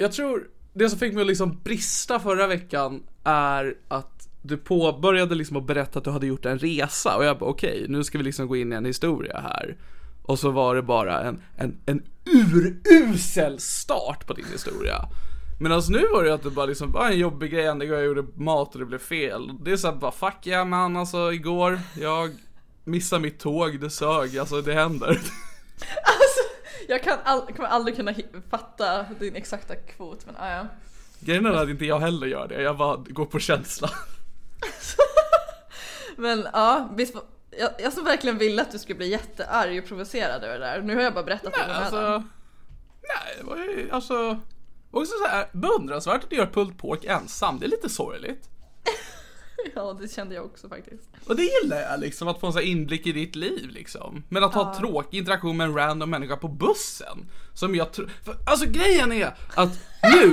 Jag tror det som fick mig att liksom brista förra veckan är att du påbörjade liksom att berätta att du hade gjort en resa. Och jag bara okej, okay, nu ska vi liksom gå in i en historia här. Och så var det bara en, en, en urusel start på din historia. Men alltså nu var det att det bara liksom bara en jobbig grej. Ändå jag gjorde mat och det blev fel. Det är så här bara fuck yeah man, alltså igår jag missade mitt tåg, det sög, alltså det händer. Alltså jag kan all- kommer aldrig kunna fatta din exakta kvot. Men ah, ja. Grejen är att inte jag heller gör det. Jag bara går på känsla. Men ja, visst, jag, jag som verkligen ville att du skulle bli jättearg och provocerad över det där. Nu har jag bara berättat nej, om det alltså, här. Nej, alltså också så här, beundransvärt att du gör pulled pork ensam. Det är lite sorgligt. Ja, det kände jag också faktiskt. Och det gillar jag liksom, att få en sån inblick i ditt liv liksom. Men att ja. ha tråkig interaktion med en random människa på bussen som jag tro- för, alltså grejen är att nu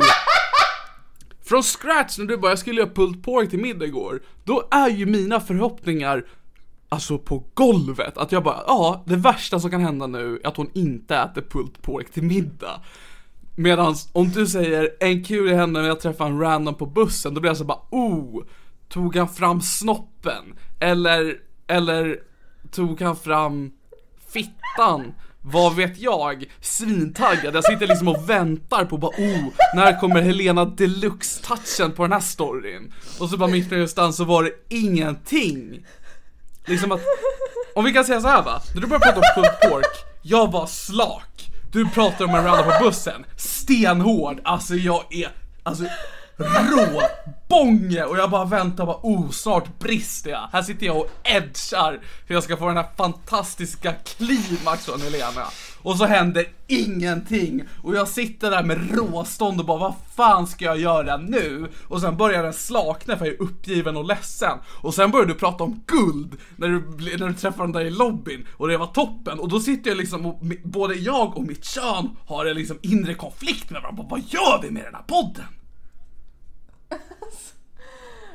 från scratch när du bara, jag skulle göra pulled pork till middag igår. Då är ju mina förhoppningar alltså på golvet. Att jag bara, ja, det värsta som kan hända nu är att hon inte äter pulled pork till middag. Medan om du säger, en kul i henne när jag träffar en random på bussen. Då blir jag så bara, oh, tog han fram snoppen? Eller, eller tog han fram fittan? Vad vet jag? Svintaggad. Jag sitter liksom och väntar på bara, oh, när kommer Helena Deluxe-touchen på den här storyn? Och så bara mitt på någonstans så var det ingenting. Liksom att, om vi kan säga så här va, när du började prata om pulled pork, jag var slak. Du pratar om en random på bussen, stenhård. Alltså jag är, alltså rå bonge. Och jag bara väntar bara, oh, snart brister jag. Här sitter jag och edgar för jag ska få den här fantastiska klimaxen, Helena. Och så händer ingenting. Och jag sitter där med råstånd och bara, vad fan ska jag göra nu? Och sen börjar den slakna för jag är uppgiven och ledsen. Och sen börjar du prata om guld när du, när du träffar den där i lobbyn. Och det var toppen. Och då sitter jag liksom och, både jag och mitt kön har en liksom inre konflikt med varandra. Vad gör vi med den här podden?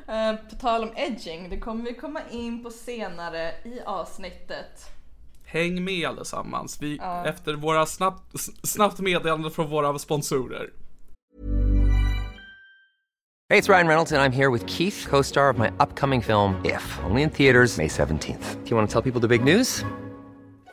Uh, på tal om edging, det kommer vi komma in på senare i avsnittet. Häng med allesammans vi, uh. efter våra snabbt, snabbt meddelande från våra sponsorer. Hey, it's Ryan Reynolds and I'm here with Keith, co-star of my upcoming film If, only in theaters May seventeenth. Do you want to tell people the big news?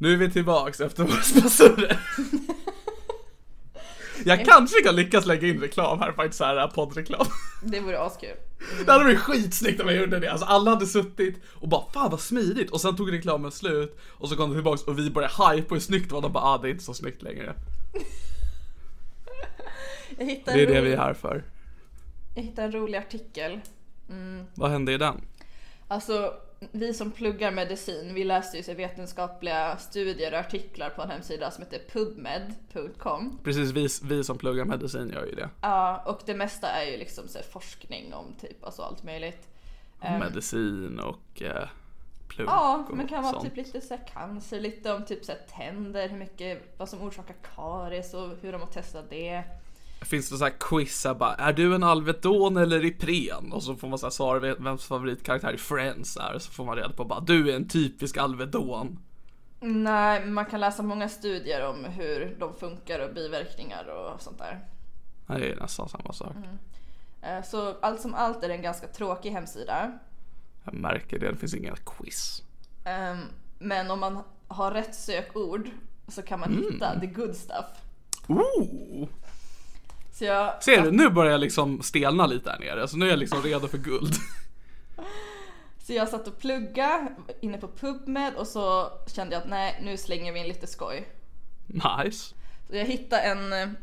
Nu är vi tillbaks efter våra sponsorer. Jag kanske kan lyckas lägga in reklam här, faktiskt så här poddreklam. Det vore askul. Mm. Det hade blivit skitsnyggt om jag gjorde det. Alltså alla hade suttit och bara, fan vad smidigt. Och sen tog reklamen slut och så kom det tillbaks och vi började hype på hur snyggt var. De bara, ah, det är inte så snyggt längre. Jag hittar det är rolig... det vi är här för. Jag hittade en rolig artikel. Mm. Vad hände i den? Alltså, vi som pluggar medicin, vi läste ju så vetenskapliga studier och artiklar på en hemsida som heter pub med punkt com. Precis, vi, vi som pluggar medicin gör ju det. Ja, och det mesta är ju liksom så här, forskning om typ alltså allt möjligt. Och medicin och eh, plugg. Ja, men kan vara typ lite så här cancer, lite om typ så här tänder, hur mycket, vad som orsakar karies och hur de har testat det. Finns det så här quizar bara, är du en Alvedon eller Ipren? Och så får man så här svara vems favoritkaraktär i Friends är. Så får man reda på bara, du är en typisk Alvedon. Nej, man kan läsa många studier om hur de funkar och biverkningar och sånt där. Det är nästan samma sak. Mm. Så allt som allt är en ganska tråkig hemsida. Jag märker det, det finns inga quiz. Men om man har rätt sökord så kan man mm. hitta the good stuff. Ooh! Jag... Ser du, nu börjar jag liksom stelna lite här nere. Så nu är jag liksom redo för guld. Så jag satt och plugga inne på PubMed. Och så kände jag att nej, nu slänger vi in lite skoj. Nice. Så jag hittade en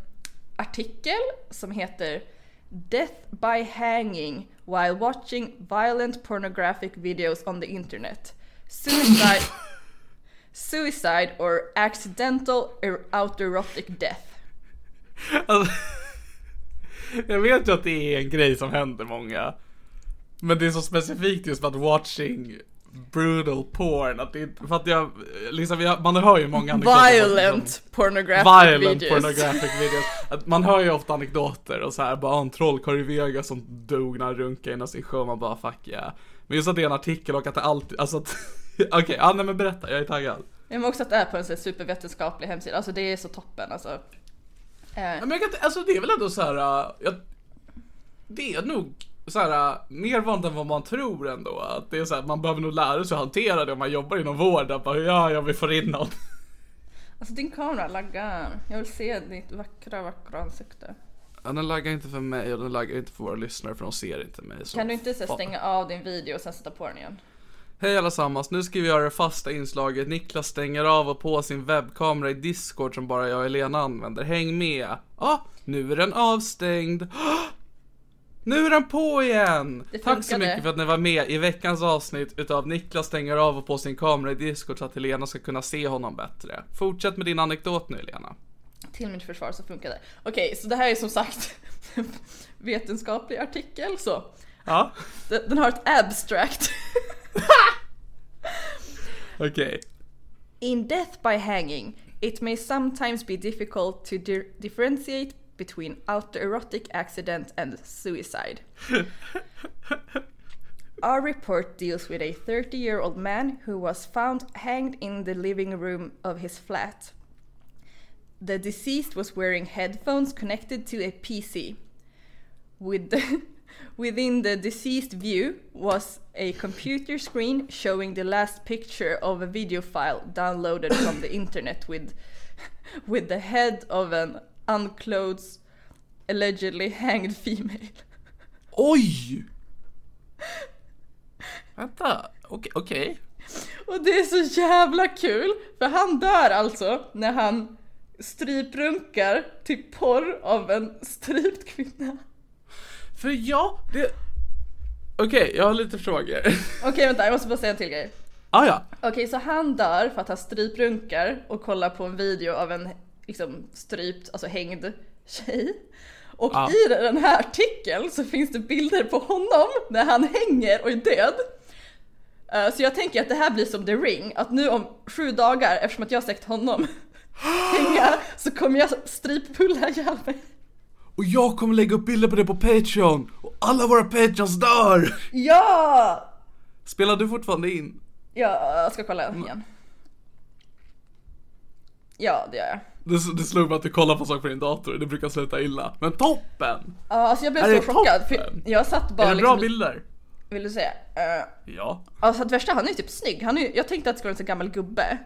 artikel som heter Death by hanging while watching violent pornographic videos on the internet. Suicide Suicide or accidental autoerotic death. Alltså, jag vet ju att det är en grej som händer många. Men det är så specifikt just för att watching brutal porn att det, för att jag, liksom, jag, man hör ju många anekdoter. Violent liksom, pornographic violent videos. Pornographic videos. Att man hör ju ofta anekdoter och så här bara en trollkarl i Vegas som dog när han runkade innan sin sjö, man bara fuck yeah. Men just att det är en artikel och att det alltid alltså att, okej, okay, ja, nej, men berätta, jag är taggad. Jag men också att det är på en så supervetenskaplig hemsida. Alltså det är så toppen alltså. Men jag kan, alltså det är väl ändå så här, jag, det är nog så här mer vanligt än vad man tror ändå, att det är så här, man behöver nog lära sig att hantera det om man jobbar inom vården. Bara, ja, jag vill få in någon. Alltså din kamera laggar. Jag vill se ditt vackra, vackra ansikte. Ja, den laggar inte för mig och den laggar inte för våra lyssnare, för de ser inte mig. Så kan du inte så stänga av din video och sen sätta på den igen? Hej allesammans, nu ska vi göra det fasta inslaget. Niklas stänger av och på sin webbkamera i Discord som bara jag och Helena använder. Häng med! Ah, nu är den avstängd! Ah, nu är den på igen! Tack så mycket för att ni var med i veckans avsnitt utav Niklas stänger av och på sin kamera i Discord så att Helena ska kunna se honom bättre. Fortsätt med din anekdot nu, Helena. Till mitt försvar så funkar det. Okej, okay, så det här är som sagt vetenskaplig artikel, så. Ja. Den, den har ett abstract. Okay. In death by hanging, it may sometimes be difficult to di- differentiate between autoerotic accident and suicide. Our report deals with a thirty-year-old man who was found hanged in the living room of his flat. The deceased was wearing headphones connected to a P C. With the Within the deceased view was a computer screen showing the last picture of a video file downloaded from the internet with with the head of an unclothed, allegedly hanged female. Oj! Vänta, okej. Okay, okay. Och det är så jävla kul, för han dör alltså när han stryprunkar till porr av en strypt kvinna. För ja, det... Okej, okay, jag har lite frågor. Okej, okay, vänta, jag måste bara säga en till grej. Ah, ja. Okej, okay, så han dör för att han stryprunkar och kollar på en video av en liksom strypt, alltså hängd tjej. Och ah. i den här artikeln så finns det bilder på honom när han hänger och är död. Så jag tänker att det här blir som The Ring. Att nu om sju dagar, eftersom att jag har sett honom hänga, så kommer jag stryppulla ihjäl mig. Och jag kommer lägga upp bilder på det på Patreon. Och alla våra Patreons dör. Ja! Spelar du fortfarande in? Ja, jag ska kolla igen. Ja, det gör jag. Det, det slog mig att du kollar på saker på din dator. Det brukar sluta illa. Men toppen! Ja, alltså jag blev är så chockad. Jag satt bara, är det liksom, bra bilder? Vill du säga? Uh, ja. Alltså att värsta, han är ju typ snygg. Han är, jag tänkte att det skulle vara en så gammal gubbe.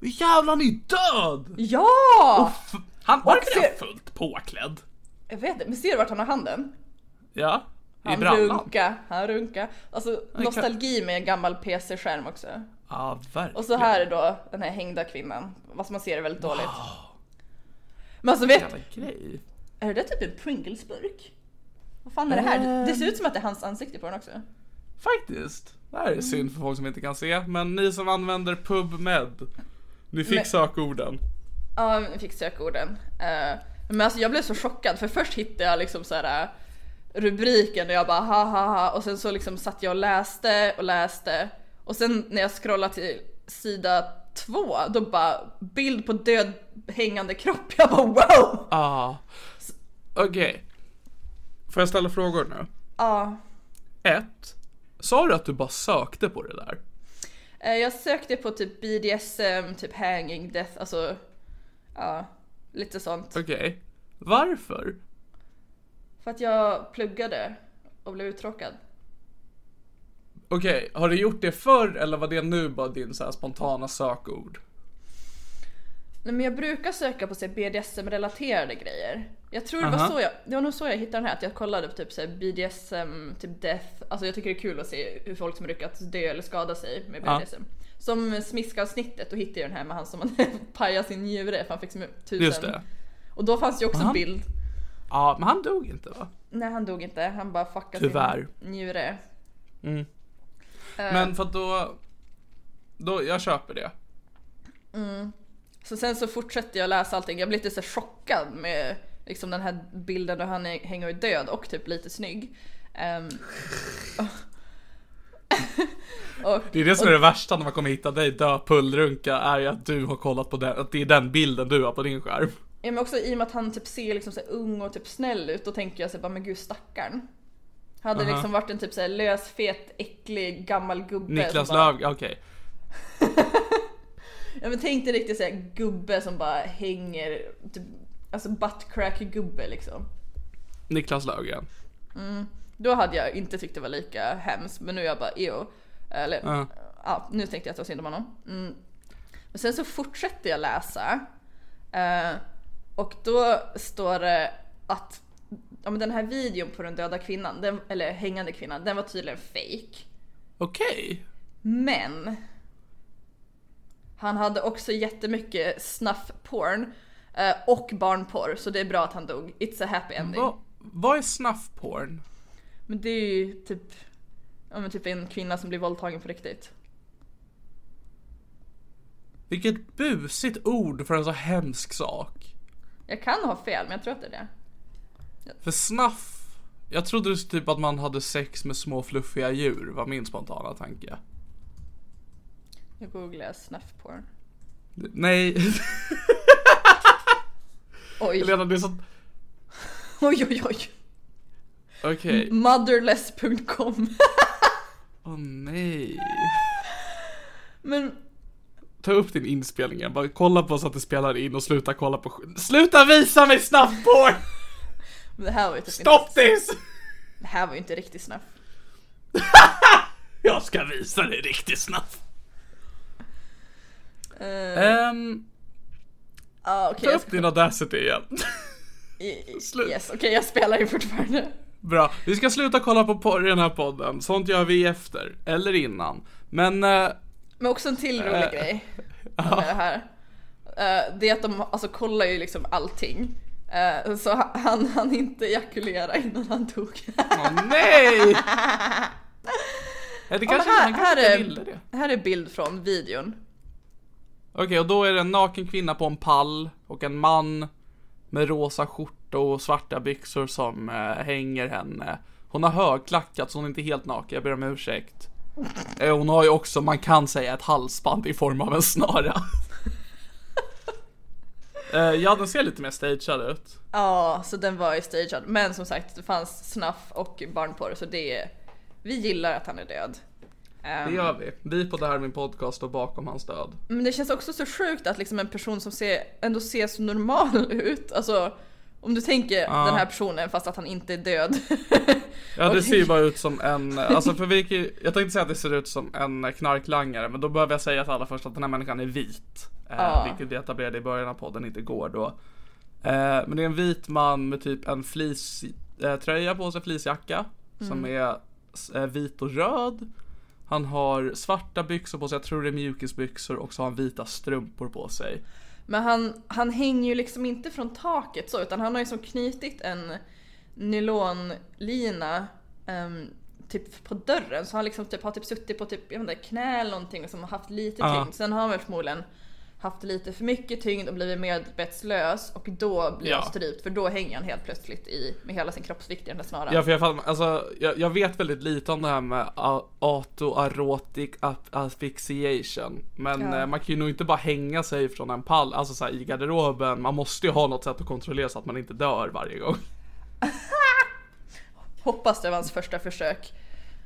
Jävlar, han är ju död! Ja! Och f- han var ser... fullt påklädd. Jag vet inte, men ser du vart han har handen? Ja, i han runka, han runka. Alltså nostalgi med en gammal P C-skärm också. Ja, verkligen. Och så här är då den här hängda kvinnan. Vad som man ser är väldigt dåligt. Wow. Men alltså vet grej. Är det typ en Pringlesburk? Vad fan är det här? Det ser ut som att det är hans ansikte på den också. Faktiskt. Det här är synd för folk som inte kan se. Men ni som använder PubMed, ni fick men... sökorden. Ja, ni fick sökorden. Men alltså jag blev så chockad. För först hittade jag liksom så här rubriken och jag bara ha ha ha. Och sen så liksom satt jag och läste och läste. Och sen när jag scrollade till sida två, då bara bild på död hängande kropp. Jag bara wow. Ah. Okej okay. Får jag ställa frågor nu? Ja ah. Ett, sa du att du bara sökte på det där? Jag sökte på typ B D S M, typ hanging death. Alltså ja, lite sånt. Okej okay. Varför? För att jag pluggade och blev uttråkad. Okej, okay. Har du gjort det förr eller var det nu bara din så här spontana sökord? Nej, men jag brukar söka på B D S M-relaterade grejer. Jag tror det var, så jag, det var nog så jag hittade den här. Att jag kollade på typ så här B D S M, typ death. Alltså jag tycker det är kul att se hur folk som lyckats dö eller skada sig med B D S M. Ja. Som smiskavsnittet, då hittade jag den här med han som hade pajat sin njure. För han fick som tusen. Just det. Och då fanns ju också en bild. Ja, men han dog inte va? Nej, han dog inte. Han bara fuckade tyvärr sin njure. Mm. Uh, men för att då, då, jag köper det. Mm. Så sen så fortsätter jag läsa allting. Jag blev lite så chockad med liksom den här bilden där han hänger död och typ lite snygg. Um, och, och, det är det som är det värsta när man kommer hitta dig dö pullrunka, är ju att du har kollat på den, att det är den bilden du har på din skärm. Ja, men också i och med att han typ ser liksom så här ung och typ snäll ut, då tänker jag så här, bara men gud stackarn. Hade uh-huh. liksom varit en typ så här lös, fet, äcklig gammal gubbe. Niclas bara... Löv, okej. Okay. Ja, men tänk dig riktigt så här gubbe som bara hänger typ, alltså buttcrack gubbe liksom. Niclas Löfgren. Mm. Då hade jag inte tyckt det var lika hemskt, men nu är jag bara eo eller uh. ja, nu tänkte jag att jag synd om honom. Mm. Men sen så fortsätter jag läsa. Uh, och då står det att ja, men den här videon på den döda kvinnan, den, eller hängande kvinnan, den var tydligen fake. Okej. Okay. Men han hade också jättemycket snuff-porn eh, och barnporr, så det är bra att han dog. It's a happy ending. Va, vad är snuff-porn? Men det är ju typ, ja, men typ en kvinna som blir våldtagen på riktigt. Vilket busigt ord för en så hemsk sak. Jag kan ha fel, men jag tror att det är det. För snuff, jag trodde det typ att man hade sex med små fluffiga djur, var min spontana tanke. Jag googlar snuff porn. Nej. Oj. Helena, det är så... Oj, oj, oj. Okej. Okay. motherless punkt com. Åh oh, nej. Men... Ta upp din inspelning. Bara kolla på så att det spelar in och sluta kolla på... Sluta visa mig snuff porn! Men det här var ju typ Stop inte... this! Det här var ju inte riktigt snuff. Jag ska visa dig riktigt snuff. Uh, um, uh, okay, ta upp ska... din Audacity igen. Slut. Yes, okej okay, jag spelar ju fortfarande. Bra, vi ska sluta kolla på porr i den här podden. Sånt gör vi efter, eller innan. Men uh, Men också en till rolig uh, grej uh, med det här uh, det är att de alltså, kollar ju liksom allting uh, så han, han inte ejakulera innan han dog. Oh, nej. Det kanske, oh, här, här, är, här är bild från videon. Okej, och då är det en naken kvinna på en pall och en man med rosa skjorta och svarta byxor som eh, hänger henne. Hon har högklackat så hon är inte helt naken, jag ber om ursäkt. Eh, hon har ju också, man kan säga, ett halsband i form av en snara. eh, ja, den ser lite mer stagead ut. Ja, så den var ju stagead. Men som sagt, det fanns snuff och barnporr, så det är... Vi gillar att han är död. Det gör vi. Vi på det här min podcast står bakom hans död. Men det känns också så sjukt att liksom en person som ser, ändå ser så normal ut. Alltså, om du tänker ah. den här personen fast att han inte är död. Ja, det ser ju bara ut som en... Alltså för vi, jag tänkte säga att det ser ut som en knarklangare. Men då behöver jag säga till alla först att den här människan är vit. Ah. Vilket vi etablerade i början av podden inte går då. Men det är en vit man med typ en fleecetröja på sig, fleecejacka. Mm. Som är vit och röd. Han har svarta byxor på sig, jag tror det är mjukisbyxor, och så har han vita strumpor på sig. Men han, han hänger ju liksom inte från taket så, utan han har ju liksom knytit en nylonlina um, typ på dörren, så han liksom typ har typ suttit på typ, jag vet inte, knä eller någonting och som har haft lite tyngd. Ja. Sen har han förmodligen haft lite för mycket tyngd och blivit medvetslös och då blir han ja. strypt, för då hänger han helt plötsligt i med hela sin kroppsvikt i den där snaran. Ja, för jag, fall, alltså, jag, jag vet väldigt lite om det här med autoerotic asphyxiation, men ja. eh, man kan ju nog inte bara hänga sig från en pall, alltså så här, i garderoben, man måste ju ha något sätt att kontrollera så att man inte dör varje gång. Hoppas det var hans första försök.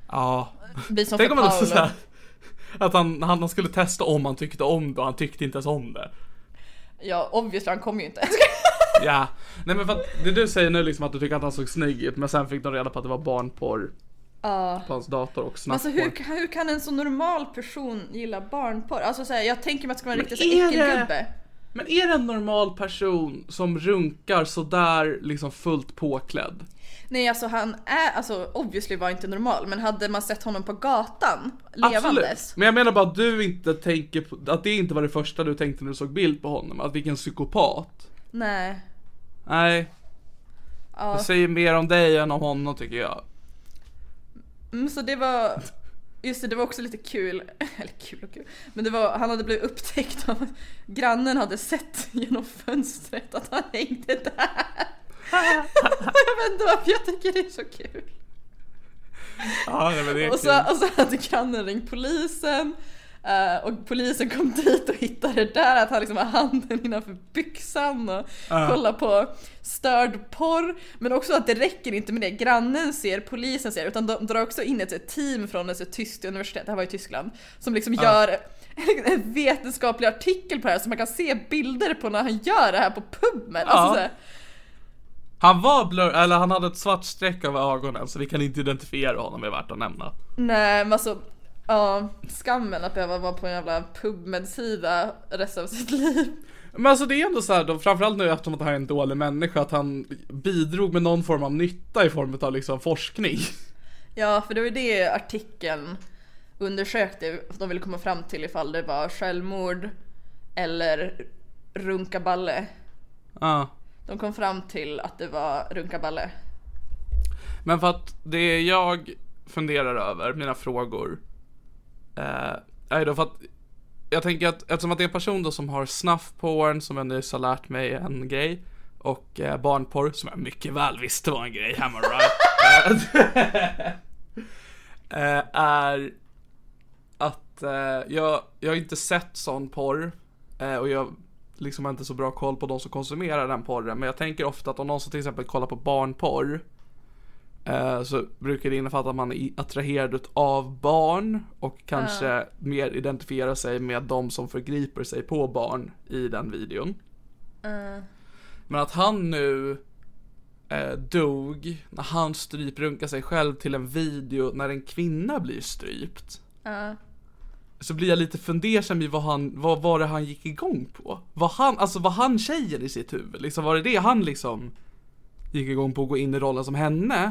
Ja. Tänk om han såhär att han, han skulle testa om han tyckte om det och han tyckte inte ens om det. Ja, obviously, han kom ju inte. Ja, nej men för att det du säger nu liksom att du tycker att han såg snygg ut, men sen fick de reda på att det var barnporr uh. på hans dator och snabbporr. Alltså hur, hur kan en så normal person gilla barnporr? Alltså såhär, jag tänker mig att det ska vara en riktigt äckelgubbe. Men är det en normal person som runkar så där liksom fullt påklädd? Nej, alltså han är, alltså obviously var inte normal, men hade man sett honom på gatan levandes. Absolut. Men jag menar bara att du inte tänker på, att det inte var det första du tänkte när du såg bild på honom, att vilken psykopat. Nej. Nej. Ja. Det säger mer om dig än om honom, tycker jag. Mm, så det var, just det, det var också lite kul, eller kul och kul, men det var, han hade blivit upptäckt av grannen, hade sett genom fönstret att han hängde där. Jag vet inte varför jag tycker det är så kul. Ja, det var det. Och så, och så hade grannen ringt polisen, och polisen kom dit och hittade det där att han liksom har handen innanför byxan och uh. kollar på störd porr. Men också att det räcker inte med det grannen ser, polisen ser, utan de drar också in ett team från ett tyskt universitet, det här var i Tyskland, som liksom uh. gör en vetenskaplig artikel på det här, så man kan se bilder på när han gör det här på PubMed. uh. Alltså såhär, han var blur, eller han hade ett svart streck över ögonen, så vi kan inte identifiera honom, är värt att nämna. Nej, men alltså, ja, skammen att behöva vara på en jävla PubMed-sida resten av sitt liv. Men alltså det är ändå så här då, framförallt nu eftersom att han är en dålig människa, att han bidrog med någon form av nytta i form av liksom forskning. Ja, för det var det artikeln undersökte, de ville komma fram till ifall det var självmord eller runkaballe. Ja. De kom fram till att det var runkaballe. Men för att det jag funderar över, mina frågor, eh, är då för att jag tänker att eftersom att det är en person då som har snuffporn, som jag nyss har lärt mig en grej, och eh, barnporr, som jag mycket väl visste var en grej, am I right? eh, är att eh, jag, jag har inte sett sån porr, eh, och jag liksom har inte så bra koll på de som konsumerar den porren. Men jag tänker ofta att om någon som till exempel kollar på barnporr, eh, så brukar det innefatta att man är attraherad av barn och kanske uh. mer identifierar sig med de som förgriper sig på barn i den videon. uh. Men att han nu eh, dog när han stryprunkar sig själv till en video när en kvinna blir strypt. uh. Så blir jag lite fundersam i vad han, vad var det han gick igång på? Vad han, alltså vad han säger i sitt huvud, liksom, var det det han liksom gick igång på att gå in i rollen som henne?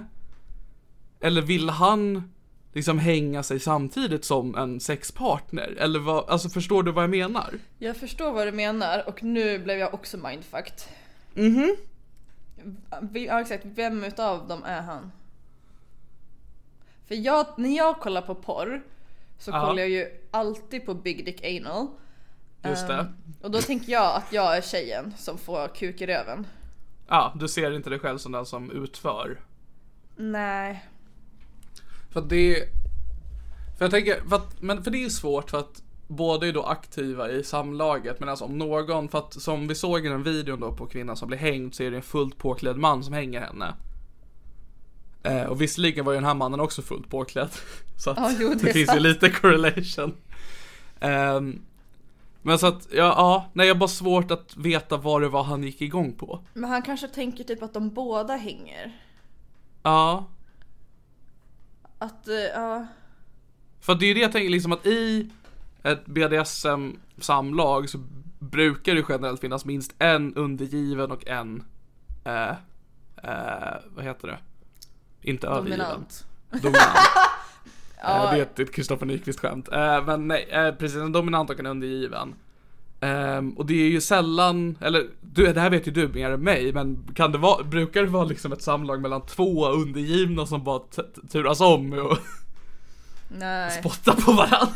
Eller vill han liksom hänga sig samtidigt som en sexpartner? Eller vad, alltså förstår du vad jag menar? Jag förstår vad du menar, och nu blev jag också mindfucked. Mhm. Ja, exakt, vem utav dem är han? För jag, när jag kollar på porr, så kollar Aha. jag ju alltid på Big Dick Anal. Just det. Um, och då tänker jag att jag är tjejen som får kuk i röven. Ja, du ser inte dig själv som den som utför. Nej. För det, för jag tänker, för att, men för det är svårt, för att båda är då aktiva i samlaget, men alltså om någon, för att som vi såg i den videon då på kvinnan som blir hängd, så är det en fullt påklädd man som hänger henne. Och visserligen var ju den här mannen också fullt påklädd, så att oh, jo, det, det finns ju lite correlation. um, Men så att, ja, ja nej, jag har bara svårt att veta vad det var han gick igång på. Men han kanske tänker typ att de båda hänger. Ja. Att, ja. För det är ju det jag tänker liksom, att i ett B D S M-samlag så brukar det generellt finnas minst en undergiven och en eh, eh, vad heter det? Inte dominant. Dominant. Ja. Det är ett Kristoffer Nyqvist skämt. Men nej, precis, en dominant och en undergiven. Um, och det är ju sällan, eller du, det här vet ju du mer än mig, men kan det vara, brukar det vara liksom ett samlag mellan två undergivna som bara t- t- turas om och nej. spottar på varandra?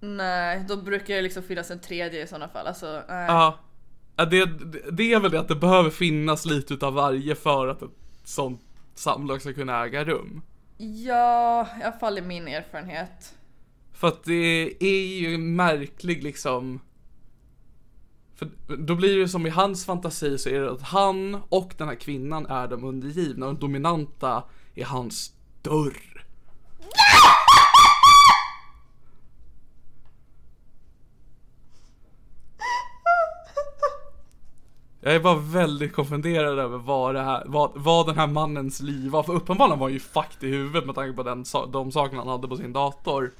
Nej, då brukar det liksom finnas en tredje i sådana fall. Alltså, nej. Ja, det, det är väl det att det behöver finnas lite utav varje för att ett sånt samlag ska kunna äga rum. Ja, i alla fall i min erfarenhet. För att det är ju märklig liksom. För då blir det som i hans fantasi så är det att han och den här kvinnan är de undergivna och de dominanta i hans dörr. Jag är bara väldigt konfunderad över vad, det här, vad, vad den här mannens liv var. För uppenbarligen var han ju fucked i huvudet med tanke på den, de sakerna han hade på sin dator.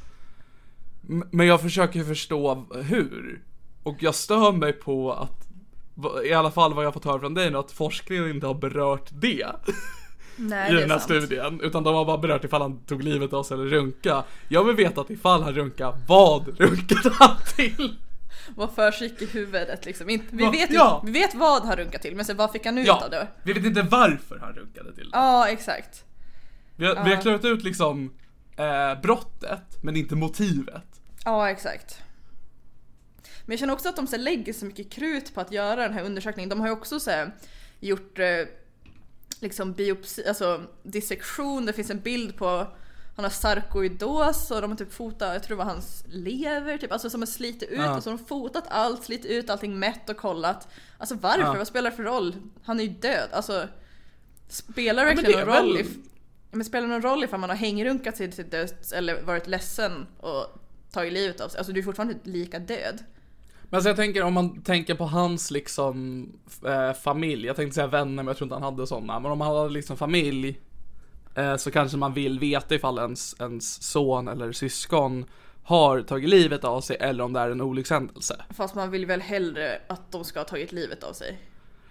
Men jag försöker förstå hur. Och jag stör mig på att, i alla fall vad jag fått höra från dig nu, att forskningen inte har berört det. Nej, i den här studien. Utan de har bara berört ifall han tog livet av sig eller runka. Jag vill veta att ifall han runka, vad runkade han till? Vad för sig i huvudet liksom. Inte, vi, Va, vet, ja. vi vet vad han runkade till, men sen vad fick han ut ja, av det? Vi vet inte varför han runkade till det. Ja, exakt. Vi har, ja. vi har klarat ut liksom eh, brottet, men inte motivet. Ja, exakt. Men jag känner också att de så lägger så mycket krut på att göra den här undersökningen. De har ju också så här, gjort eh, liksom biopsi, alltså dissektion. Det finns en bild på han har sarkoidos och de har typ fotat, jag tror det var hans lever typ, alltså som är slitit ut ja. och så har de fotat allt, slitit ut allting, mätt och kollat. Alltså varför? Ja. Vad spelar det för roll? Han är ju död. Alltså spelar det verkligen ja, någon roll? Väl... If... Men spelar det någon roll ifall man har hängrunkat sig till döds eller varit ledsen och tagit livet av sig? Alltså du är fortfarande lika död. Men alltså jag tänker, om man tänker på hans liksom eh, familj, jag tänkte säga vänner men jag tror inte han hade sådana, men om han hade liksom familj så kanske man vill veta ifall ens, ens son eller syskon har tagit livet av sig eller om det är en olyckshändelse. Fast man vill väl hellre att de ska ha tagit livet av sig?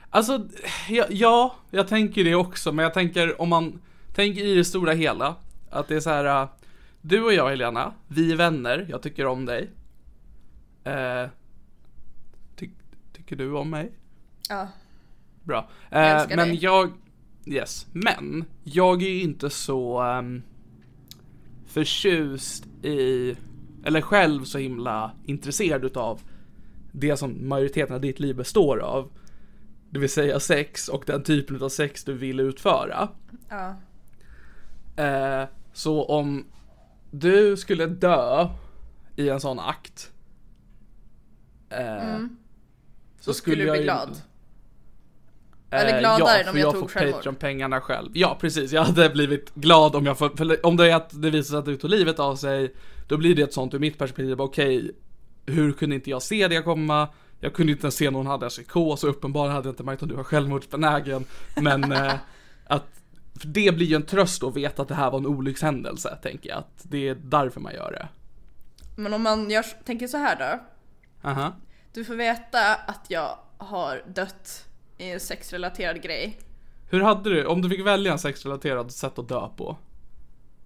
Alltså, ja, ja jag tänker det också. Men jag tänker, om man tänker i det stora hela, att det är så här: du och jag, Helena, vi är vänner, jag tycker om dig. Eh, ty- tycker du om mig? Ja. Bra. Eh, jag älskar men dig. jag... Yes, men jag är ju inte så um, förtjust i, eller själv så himla intresserad utav det som majoriteten av ditt liv består av. Det vill säga sex och den typen av sex du vill utföra. Ja. Uh, så om du skulle dö i en sån akt uh, mm. så, så skulle du bli jag glad. Eller gladare ja, om jag, jag tog självmord. Patreon-pengarna själv. Ja, precis. Jag hade blivit glad om jag för, för om det är att det visar sig att du tog livet av sig, då blir det ett sånt ur mitt perspektiv. Okej, okay, hur kunde inte jag se det komma? Jag kunde inte se någon hade psykos, så uppenbarligen hade jag inte märkt att du var självmordsbenägen. Men eh, att för det blir ju en tröst att veta att det här var en olyckshändelse, tänker jag. Att det är därför man gör det. Men om man gör, tänker så här då. Uh-huh. Du får veta att jag har dött i en sexrelaterad grej. Hur hade du, om du fick välja en sexrelaterad sätt att dö på?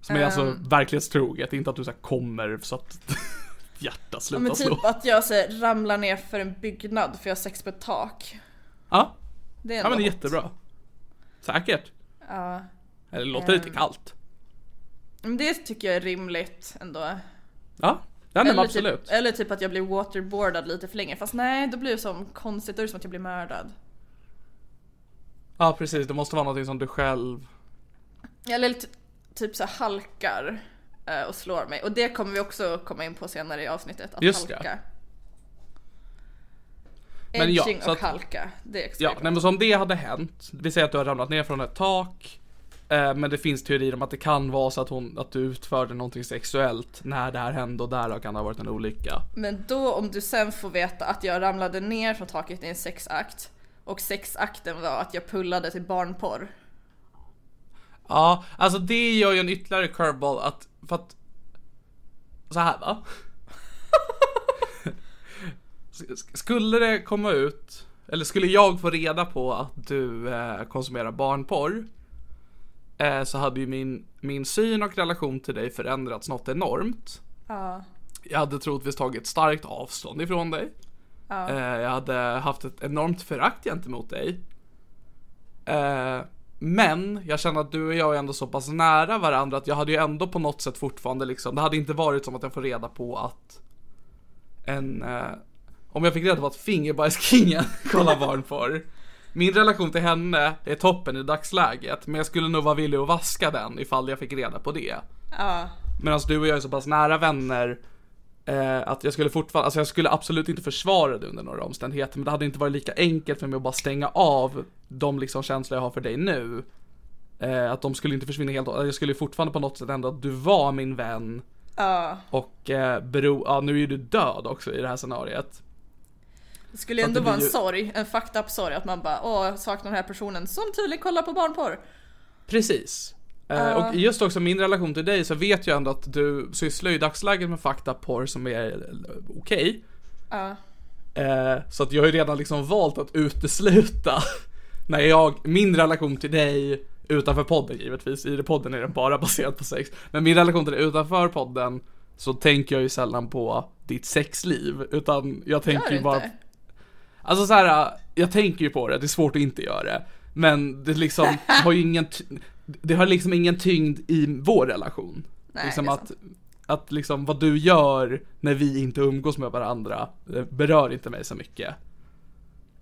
Som är um, alltså verklighetstroget, inte att du så här kommer så att hjärtat slutar men typ slå. Typ att jag så här, ramlar ner för en byggnad för jag har sex på ett tak. Ja, det är, ja, men det är jättebra. Säkert. Ja. Eller det låter um, lite kallt. Men det tycker jag är rimligt ändå. Ja. Den eller, absolut. Typ, eller typ att jag blir waterboardad lite för länge. Fast nej, då blir det som konstigt, då är det som att jag blir mördad. Ja, precis. Det måste vara någonting som du själv... Eller t- typ så halkar eh, och slår mig. Och det kommer vi också komma in på senare i avsnittet. Att just halka. Ja. Edging men ja, så och att, halka. Det är extremt. Ja, nej, men som det hade hänt. Vi säger att du har ramlat ner från ett tak. Eh, men det finns teorier om att det kan vara så att, hon, att du utförde någonting sexuellt när det här hände. Och där kan det ha varit en olycka. Men då om du sen får veta att jag ramlade ner från taket i en sexakt... Och sexakten var att jag pullade till barnporr. Ja, alltså det gör ju en ytterligare curveball att, för att så här va? Skulle det komma ut, eller skulle jag få reda på att du eh, konsumerar barnporr, eh, så hade ju min, min syn och relation till dig förändrats något enormt. Ja. Jag hade troligtvis tagit starkt avstånd ifrån dig. Ja. eh, Jag hade haft ett enormt förakt gentemot dig. eh, Men jag känner att du och jag är ändå så pass nära varandra att jag hade ju ändå på något sätt fortfarande liksom, det hade inte varit som att jag får reda på att en eh, om jag fick reda på att Fingerbyskingen kollar barn för. Min relation till henne är toppen i dagsläget, men jag skulle nog vara villig att vaska den ifall jag fick reda på det. Ja. Men alltså, du och jag är så pass nära vänner eh, att jag skulle fortfarande, alltså jag skulle absolut inte försvara det under några omständigheter, men det hade inte varit lika enkelt för mig att bara stänga av de liksom känslor jag har för dig nu. Eh, att de skulle inte försvinna helt. Jag skulle fortfarande på något sätt ändå att du var min vän. Ja. Och eh, bero, ja, nu är du död också i det här scenariet. Det skulle ändå det vara en ju... sorg, en fucked up sorg, att man bara, åh, saknar den här personen som tydligt kollar på barnporr. Precis. Uh. Och just också min relation till dig, så vet jag ändå att du sysslar ju i dagsläget med fucked up porr som är okej. Okay. Uh. Uh, så att jag har ju redan liksom valt att utesluta när jag, min relation till dig utanför podden, givetvis, i podden är den bara baserad på sex, men min relation till dig utanför podden, så tänker jag ju sällan på ditt sexliv, utan jag tänker ju bara... Alltså så här, jag tänker ju på det, det är svårt att inte göra det, men det liksom har ju ingen ty- det har liksom ingen tyngd i vår relation. Nej, liksom att att liksom vad du gör när vi inte umgås med varandra berör inte mig så mycket.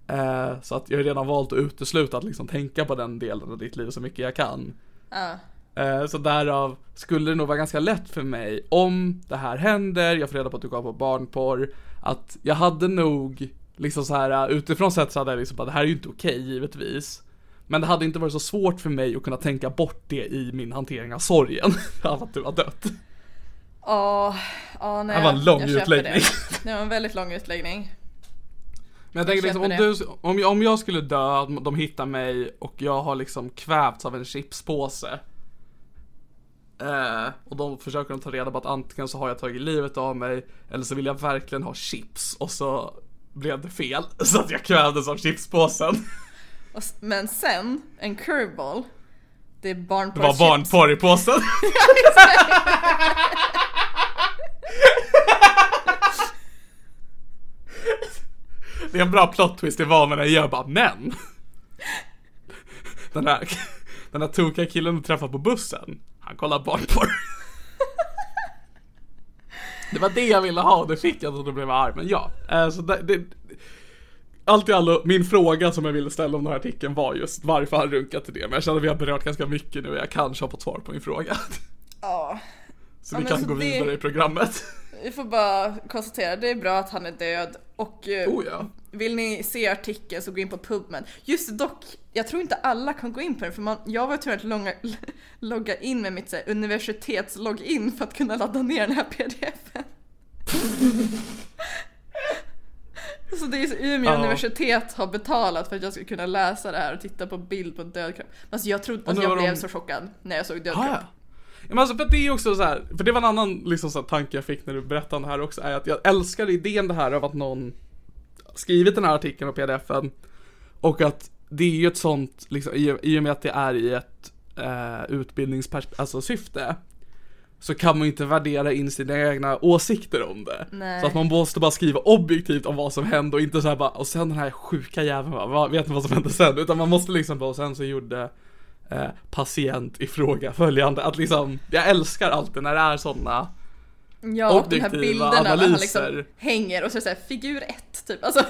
Eh, så att jag har redan valt att utesluta att liksom tänka på den delen av ditt liv så mycket jag kan. Uh. Eh, så därav skulle det nog vara ganska lätt för mig, om det här händer, jag får reda på att du går på barnporr, att jag hade nog liksom så här, utifrån sett så hade jag liksom bara, det här är ju inte okej, givetvis. Men det hade inte varit så svårt för mig att kunna tänka bort det i min hantering av sorgen av att du var dött. Åh, åh, nej, det var en lång jag utläggning. Det. det var en väldigt lång utläggning. Men jag, jag tänkte liksom, om, du, om, jag, om jag skulle dö, de hittar mig och jag har liksom kvävts av en chipspåse. Uh, och de försöker de ta reda på att antingen så har jag tagit livet av mig, eller så vill jag verkligen ha chips, och så blev det fel, så att jag kvävdes av chipspåsen. Men sen, en curveball. Det är barnporr. Det var barnporr i påsen. Det är en bra plot twist i vad, men jag gör bara, men den här, den här tokiga killen träffade på bussen, han kollar barnporr. Det var det jag ville ha, det fick jag, och då blev jag arg. Men ja, alltså det, det, allt i allo, min fråga som jag ville ställa om den här artikeln var just varför han runkat till det. Men jag känner att vi har berört ganska mycket nu, och jag kanske har fått svar på min fråga. Ja. Så ja, vi kan så gå det, vidare i programmet. Vi får bara konstatera, det är bra att han är död. Och oh, ja. Vill ni se artikeln så gå in på PubMed. Just dock, jag tror inte alla kan gå in på den, för man, jag var tvungen att långa, logga in med mitt universitetslogin för att kunna ladda ner den här pdf-en. Så det är så, Umeå oh. universitet har betalat för att jag skulle kunna läsa det här och titta på bild på en dödkropp. Alltså jag trodde, alltså, jag de... blev så chockad när jag såg dödkropp. Ah. Ja, men alltså, för det är också så här, för det var en annan liksom så här tanke jag fick när du berättade om det här också, är att jag älskar idén det här av att någon skrivit den här artikeln på pdf-en, och att det är ju ett sånt liksom, i och med att det är i ett eh, utbildningsperspektiv, alltså syfte, så kan man inte värdera in sina egna åsikter om det. Nej. Så att man måste bara skriva objektivt om vad som hände, och inte så här bara, och sen den här sjuka jäveln, va, vet ni vad som hände sen, utan man måste liksom bara, och sen så gjorde Eh, patient i fråga följande, att liksom, jag älskar alltid när det är sådana, ja, och de här bilderna analyser. Där han liksom hänger och så säger figur ett typ, alltså.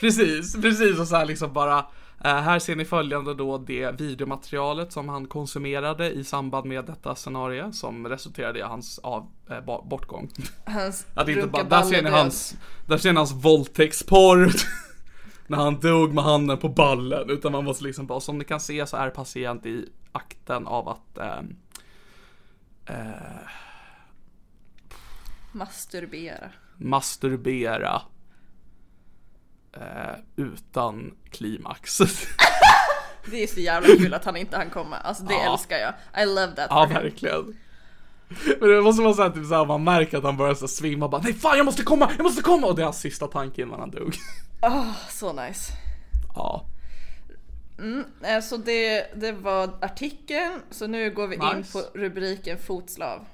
Precis, precis, och så här liksom bara eh, här ser ni följande då det videomaterialet som han konsumerade i samband med detta scenario som resulterade i hans av, eh, bortgång. Hans att inte bara, där ser ni hans där ser ni hans våldtäktsporr. När han dog med handen på ballen. Utan man måste liksom bara, som ni kan se så är patient i akten av att eh, eh, Masturbera Masturbera eh, utan klimax. Det är så jävla kul att han inte hann komma. Alltså det ja. Älskar jag, I love that. Ja, verkligen. Men det måste man säga, typ såhär, man märker att han börjar så svimma, bara, nej fan, jag måste komma, jag måste komma. Och det är hans sista tanke innan han dog. Åh, oh, så nice. Ja. Mm, så det, det var artikeln. Så nu går vi nice. In på rubriken fotslav.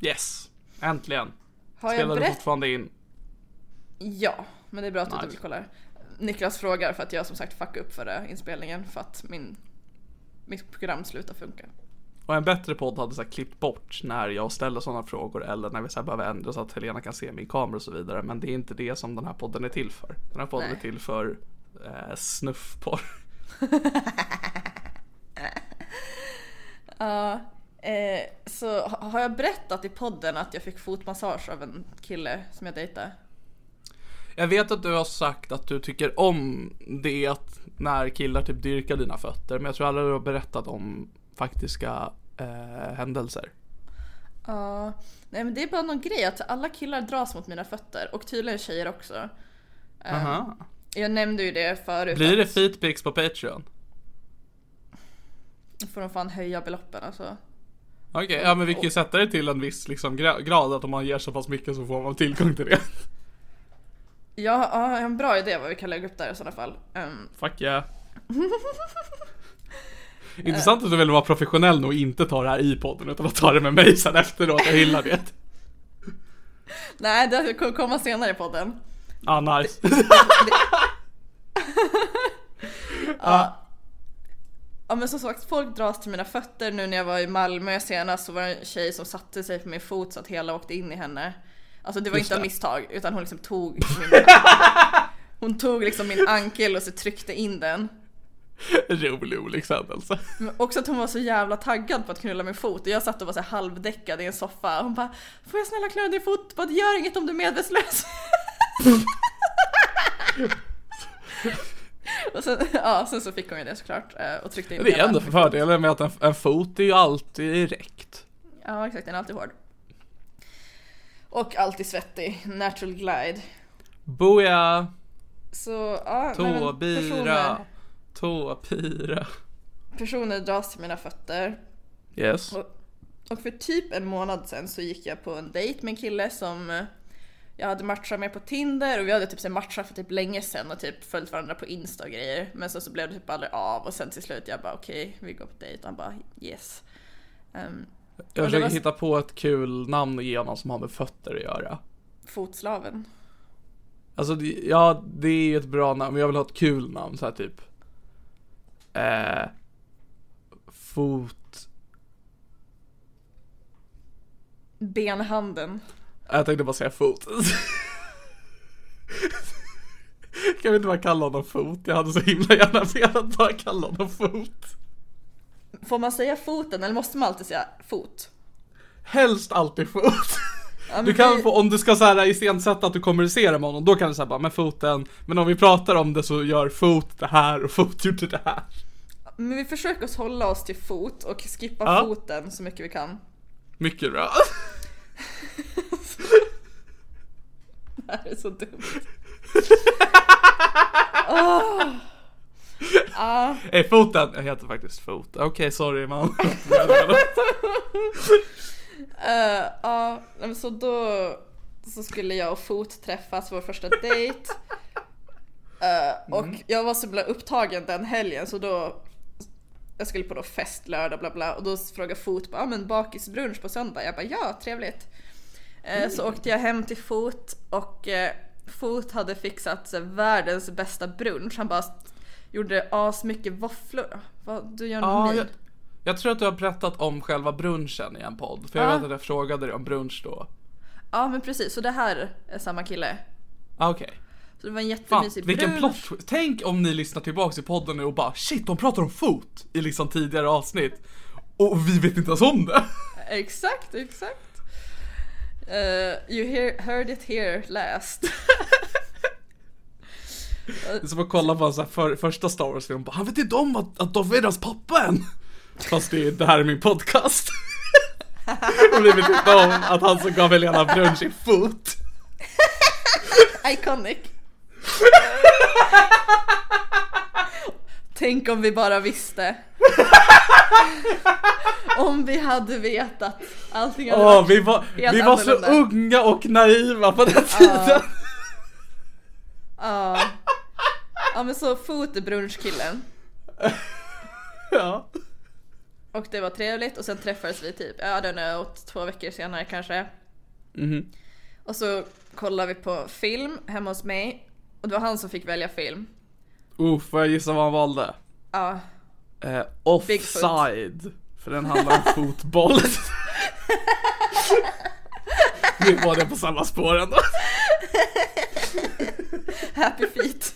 Yes, äntligen. Har jag spelar berätt... du fortfarande in? Ja, men det är bra att nice. Du vill kolla. Niklas frågar för att jag som sagt fuckade upp för inspelningen för att min, min program slutar funka. Och en bättre podd hade så här klippt bort när jag ställer sådana frågor eller när vi så här behöver ändra så att Helena kan se min kamera och så vidare. Men det är inte det som den här podden är till för. Den här podden Nej. Är till för eh, snuffporr. Ja, uh, eh, så har jag berättat i podden att jag fick fotmassage av en kille som jag dejtade? Jag vet att du har sagt att du tycker om det att när killar typ dyrkar dina fötter, men jag tror aldrig du har berättat om faktiska eh, händelser. Ja, uh, nej men det är bara någon grej att alla killar dras mot mina fötter och tydligen tjejer också. Aha. Um, jag nämnde ju det förut. Blir det feedbacks på Patreon? Får de fan höja beloppen alltså. Okej, okay, ja men vi kan ju sätta det till en viss liksom grad att om man ger så pass mycket så får man tillgång till det. Ja, ja, en bra idé vad vi kan lägga upp där i sådana fall. um... Fuck yeah. Intressant att du vill vara professionell och inte ta det här i podden utan att ta det med mig sen efteråt, jag hyllar det. Nej, det kommer komma senare i podden. Ah, nice. det, det, det... ja. Ja, men som sagt, folk dras till mina fötter. Nu när jag var i Malmö senast så var det en tjej som satte sig på min fot så att hela åkte in i henne. Alltså det var Just inte det. Av misstag utan hon liksom tog min... Hon tog liksom min ankel och så tryckte in den. Rolig olycksfall alltså. Men också att hon var så jävla taggad på att knulla min fot. Och jag satt och var så här halvdäckad i en soffa. Hon bara, får jag snälla knulla din fot? Vad gör inget om du är medvetslös. Och sen, ja, sen så fick hon ju det såklart och tryckte in. Det är ändå för fördelen med att en, en fot är ju alltid direkt. Ja exakt, den är alltid hård. Och alltid svettig, natural glide. Boja. Så ja, tåbira. Tåpira. Personer dras till mina fötter. Yes. Och, och för typ en månad sen så gick jag på en dejt med en kille som jag hade matchat med på Tinder. Och vi hade typ så matchat för typ länge sen och typ följt varandra på Insta och grejer. Men så, så blev det typ aldrig av. Och sen till slut jag bara okej, okay, vi går på dejt. Han bara yes. um, Jag försöker var... hitta på ett kul namn och ge honom som har med fötter att göra. Fotslaven. Alltså det, ja, det är ju ett bra namn. Men jag vill ha ett kul namn så här typ eh, fot benhanden. Jag tänkte bara säga fot. Kan vi inte bara kalla honom fot? Jag hade så himla gärna velat bara kalla honom fot. Får man säga foten eller måste man alltid säga fot? Helst alltid fot. Ja, du kan vi... få, om du ska så här iscensätta att du kommunicerar med honom, då kan du säga bara med foten. Men om vi pratar om det så gör fot det här och fot gjorde det här. Men vi försöker oss hålla oss till fot och skippa ja. Foten så mycket vi kan. Mycket bra. Det här är så dumt. Åh. Ah. Hey, foten, jag heter faktiskt fot. Okej, okay, sorry man. uh, ah, så då så skulle jag och fot träffas vår första dejt. Uh, och mm. jag var så bla upptagen den helgen så då jag skulle på då fest lördag bla bla och då frågade fot bara ah, men bakisbrunch på söndag. Jag bara ja, trevligt. Uh, mm. Så åkte jag hem till fot och uh, fot hade fixat så, världens bästa brunch. Han bara gjorde asmycket våfflor. Vad, du gör ah, jag, jag tror att du har berättat om själva brunchen i en podd. För jag ah. vet att jag frågade dig om brunch då. Ja ah, men precis, så det här är samma kille. ah, Okej okay. Så det var en jättemysig Fan, vilken brunch plot. Tänk om ni lyssnar tillbaka i podden nu och bara shit, de pratar om fot i liksom tidigare avsnitt och vi vet inte ens om det. Exakt, exakt. uh, You hear, heard it here last. Det är som att kolla på så här för, första Star Wars-film. Han vet inte om att, att Darth Vaders pappa än. Fast det, det här är min podcast. Och vi vet inte om att han som gav Helena brunch i fot. Iconic. Tänk om vi bara visste. Om vi hade vetat allting hade oh, vi var, vi var så unga och naiva på den tiden. Ja. Ja men så fot är brunchkillen. Ja. Och det var trevligt. Och sen träffades vi typ, ja det var åt två veckor senare kanske. Mhm. Och så kollade vi på film hemma hos mig. Och det var han som fick välja film. Oh, får jag gissa vad han valde? Ja. Eh, offside. Bigfoot. För den handlar om fotboll. Vi var det på samma spår ändå. Happy Feet.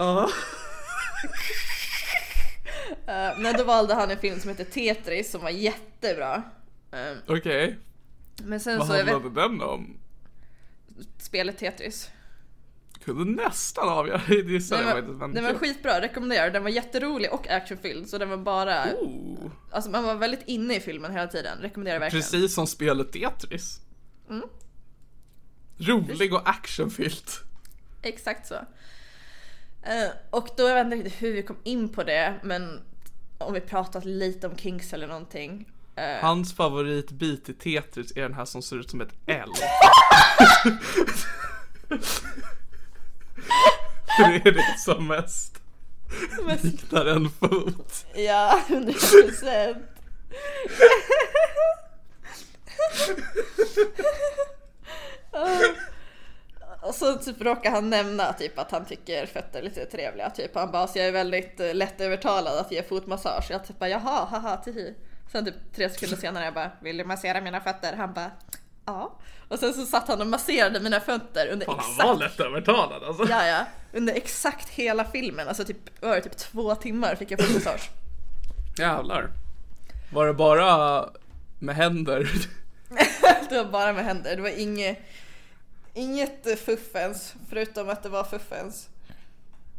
uh. uh, men då valde han en film som heter Tetris som var jättebra. Um, Okej. Okay. Men sen vad så handlade vet... den om? Spelet Tetris. Kunde nästan avgöra det. Den var, den var skitbra, rekommenderar. Den var jätterolig och actionfylld. Så den var bara oh. Alltså man var väldigt inne i filmen hela tiden. Rekommenderar verkligen. Precis som spelet Tetris. Mm. Rolig och actionfylld. Exakt så. Och då jag vet inte hur vi kom in på det. Men om vi pratat lite om Kings eller någonting. Hans favoritbit i Tetris är den här som ser ut som ett L. Det är det som mest liknar en fot. Ja, hundra procent. Och så typ råkar han nämna typ att han tycker fötter är lite trevliga typ. Han bara, så jag är väldigt lätt övertalad att ge fotmassage. Jag typ bara, jaha, haha, tihi. Sen typ tre sekunder senare jag bara, vill du massera mina fötter? Han bara, ja. Och sen så satt han och masserade mina fötter under fan, exakt... Han var lätt övertalad alltså. Ja, ja. Under exakt hela filmen. Alltså typ, var det typ två timmar fick jag fotmassage. Jävlar. Var det bara med händer? Det var bara med händer. Det var inget, inget fuffens. Förutom att det var fuffens.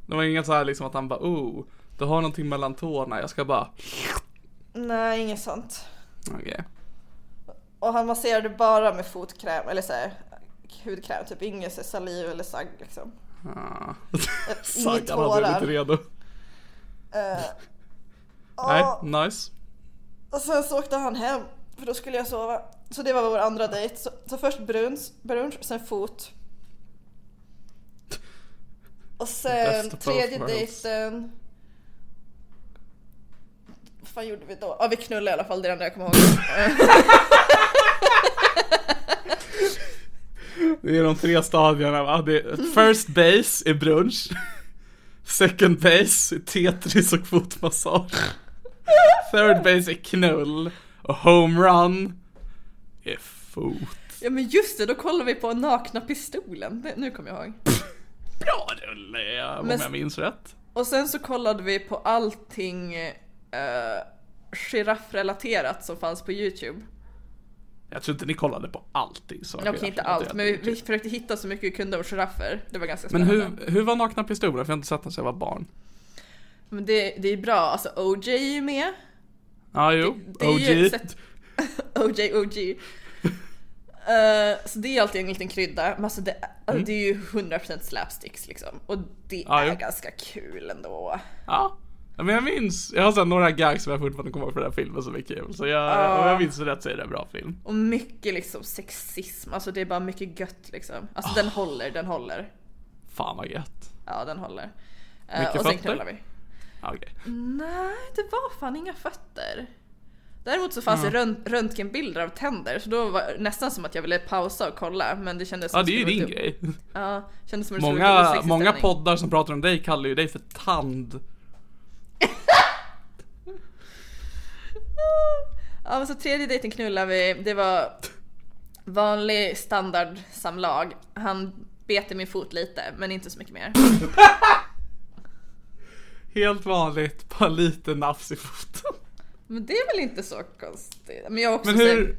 Det var inget så här liksom att han bara, oh, du har någonting mellan tårna. Jag ska bara... Nej, inget sånt. Okej. Okay. Och han masserade bara med fotkräm eller så här, hudkräm, typ inget så saliv eller sagg liksom. Ah. Sagg hade jag inte redo. Uh, och, nej, nice. Och sen så åkte han hem, för då skulle jag sova. Så det var vår andra dejt. Så, så först brunch, brunch, sen fot. Och sen tredje dejten... Vad fan gjorde vi då? Ja, vi knullade i alla fall, det är det jag kommer ihåg. Det är de tre stadierna, va? Det är first base är brunch. Second base är Tetris och fotmassage. Third base är knull. Och homerun är fot. Ja, men just det, då kollar vi på nakna pistolen. Det, nu kommer jag ihåg. Bra rulle, om men, jag minns rätt. Och sen så kollade vi på allting... Uh, giraffrelaterat som fanns på YouTube. Jag tror inte ni kollade på allting så. Okej, inte allt, men vi, vi försökte hitta så mycket vi kunde om giraffer. Det var ganska spännande. Men hur, hur var nakna pistoler? För jag har inte sett den sedan jag var barn. Men det, det är bra, alltså O J är ju med. Ja, ah, jo, det, det O J. Sett... O J O J uh, så det är alltid en liten krydda. Men alltså det, alltså mm. det är ju hundra procent slapsticks liksom. Och det ah, är jo. ganska kul ändå. Ja, ah. Men jag minns, jag har sett några gags som jag fortfarande kommer på den här filmen som är kul. Så jag, uh. om jag minns rätt så är det en bra film. Och mycket liksom sexism. Alltså det är bara mycket gött liksom. Alltså uh. den håller, den håller. Fan vad gött. Ja, den håller. Mycket uh, och fötter? Vi. Okay. Nej, det var fan inga fötter. Däremot så fanns uh. det röntgenbilder av tänder. Så då var nästan som att jag ville pausa och kolla. Men det kändes som ja, det är ju din grej. Ja, kändes som många, många poddar som pratar om dig kallar ju dig för tand. Ja, men så tredje dejten knullar vi. Det var vanlig standard samlag. Han bet i min fot lite, men inte så mycket mer. Helt vanligt, bara lite nafs i foten. Men det är väl inte så konstigt. Men jag också men hur...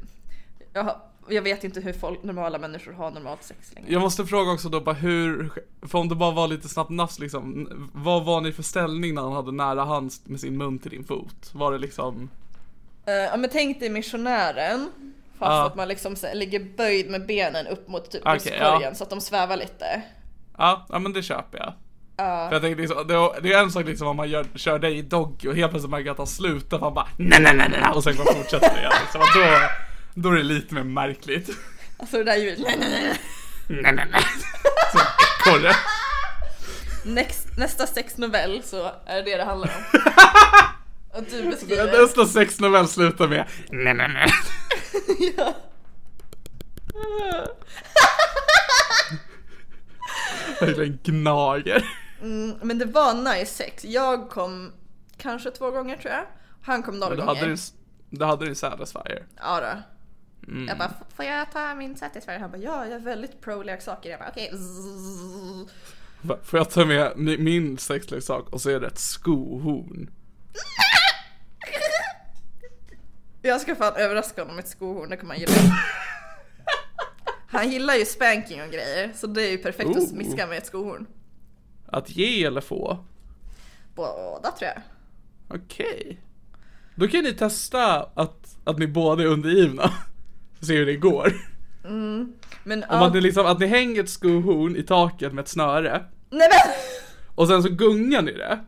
jag, jag vet inte hur folk, normala människor har normalt sex längre. Jag måste fråga också då bara hur, för om det bara var lite snabbt nafs liksom, vad var ni för ställning när han hade nära hand med sin mun till din fot? Var det liksom Uh, ja, men tänk dig missionären. Fast uh. att man liksom så, ligger böjd med benen upp mot typ okay, bröstkorgen ja. Så att de svävar lite. Ja, ja men det köper jag. Uh. För jag tänkte liksom, det, det är en sak liksom om man gör, kör dig i doggy och helt plötsligt märker att han slutar. Man bara nej, nej, nej, nej. Och sen går man fortsätter igen liksom. då, då är det lite mer märkligt. Alltså det där ljudet nej, nej, nej, nej, nej, nej. Så ekorre. Next, nästa sexnovell så är det det handlar om. Och du beskriver. Nästa sexnovell slutar med nej nej nej. Ja. Verkligen gnager. Mm, men det var nice sex. Jag kom kanske två gånger tror jag. Han kom noll gånger. Det hade din satisfier. Ja då. Mm. Jag bara, får jag ta min satisfier? Han bara, ja, jag är väldigt pro-leksaker. Jag bara, okej. Okay. Får jag ta med min sexleksak? Och så är det ett skohorn. Jag ska fan överraska honom med ett skohorn. Det kommer han gilla. Han gillar ju spanking och grejer. Så det är ju perfekt oh. att smiska med ett skohorn. Att ge eller få? Båda tror jag. Okej. Okay. Då kan ni testa att, att ni båda är undergivna. Så ser hur det går. Mm. Men, om att ni, liksom, att ni hänger ett skohorn i taket med ett snöre. Nej, men... Och sen så gungar ni det.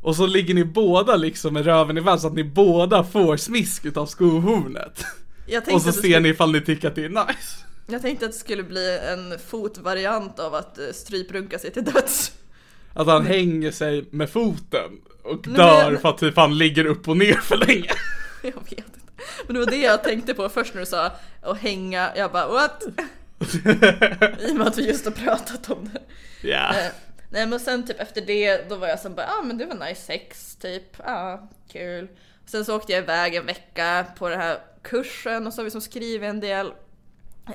Och så ligger ni båda liksom med röven i vall så att ni båda får smisk utav skohornet. Och så ser skulle... ni ifall ni tycker att det är nice. Jag tänkte att det skulle bli en fotvariant av att stryprunka sig till döds. Att han hänger sig med foten och men, dör för att typ han ligger upp och ner för länge. Jag vet inte. Men det var det jag tänkte på först när du sa att hänga. Jag bara, what? I och med att vi just har pratat om det. Ja. Yeah. Nej, men sen typ efter det, då var jag som bara, ja ah, men det var nice sex typ. Ja, ah, kul. Sen så åkte jag iväg en vecka på den här kursen och så har vi som skrivit en del.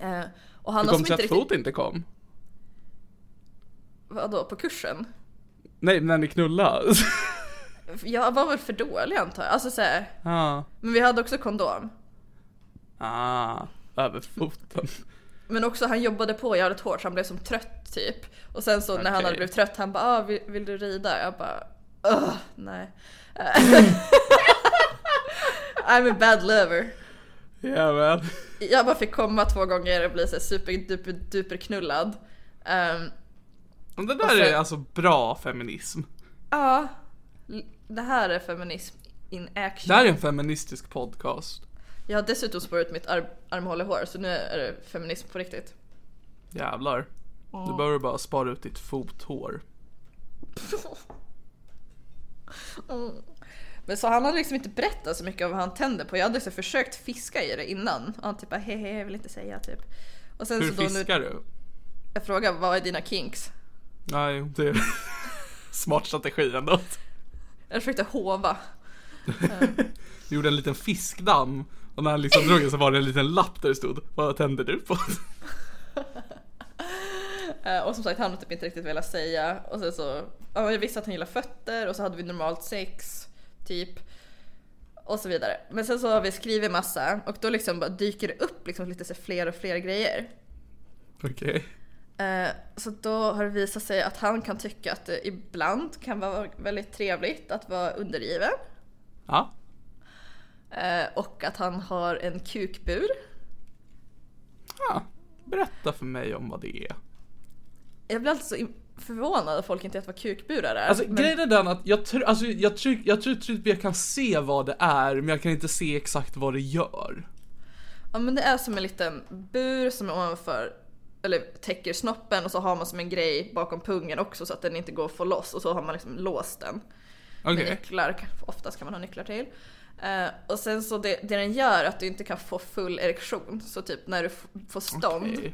Eh, och han du kom till att riktigt... fot inte kom? Vadå, på kursen? Nej, när ni knullade. Jag var väl för dålig antar jag. Alltså, så här. Ah. Men vi hade också kondom. Ah, över foten. Men också han jobbade på jävligt hårt så han blev som trött typ. Och sen så okay. när han hade blivit trött han bara ah, vill, vill du rida? Jag bara åh, nej. I'm a bad lover. Yeah, man. Jag bara fick komma två gånger och bli så super duper, duper knullad. Um, Det där sen, är alltså bra feminism. Ja, det här är feminism in action. Det här är en feministisk podcast. Jag har dessutom spårat mitt ar- armhålehår. Så nu är det feminism på riktigt. Jävlar. Du börjar bara spara ut ditt fothår. mm. Men så han hade liksom inte berättat så mycket om vad han tände på. Jag hade liksom försökt fiska i det innan. Och han typ bara hehe, jag vill inte säga typ. Och sen hur så då fiskar nu, du? Jag frågar, vad är dina kinks? Nej, det är smart strategi ändå. Jag försökte hova. Du gjorde en liten fiskdamm. Och när han liksom drog så var det en liten lapp där det stod vad tände du på? Och som sagt, han hade typ inte riktigt velat säga. Och sen så, jag visste att han gillade fötter. Och så hade vi normalt sex typ. Och så vidare. Men sen så har vi skrivit massa. Och då liksom bara dyker det upp liksom lite så fler och fler grejer. Okej okay. Så då har det visat sig att han kan tycka att det ibland kan vara väldigt trevligt att vara undergiven. Ja. Och att han har en kukbur. Ja, berätta för mig om vad det är. Jag blir alltså förvånad att folk inte vet vad kukburar är. Alltså men... grejen är den att jag tror alltså, jag tror jag tror typ jag kan se vad det är, men jag kan inte se exakt vad det gör. Ja, men det är som en liten bur som är ovanför eller täcker snoppen och så har man som en grej bakom pungen också så att den inte går att få loss och så har man liksom låst den. Okay. Med nycklar, oftast kan man ha nycklar till. Eh, och sen så det, det den gör att du inte kan få full erektion så typ när du f- får stånd okay.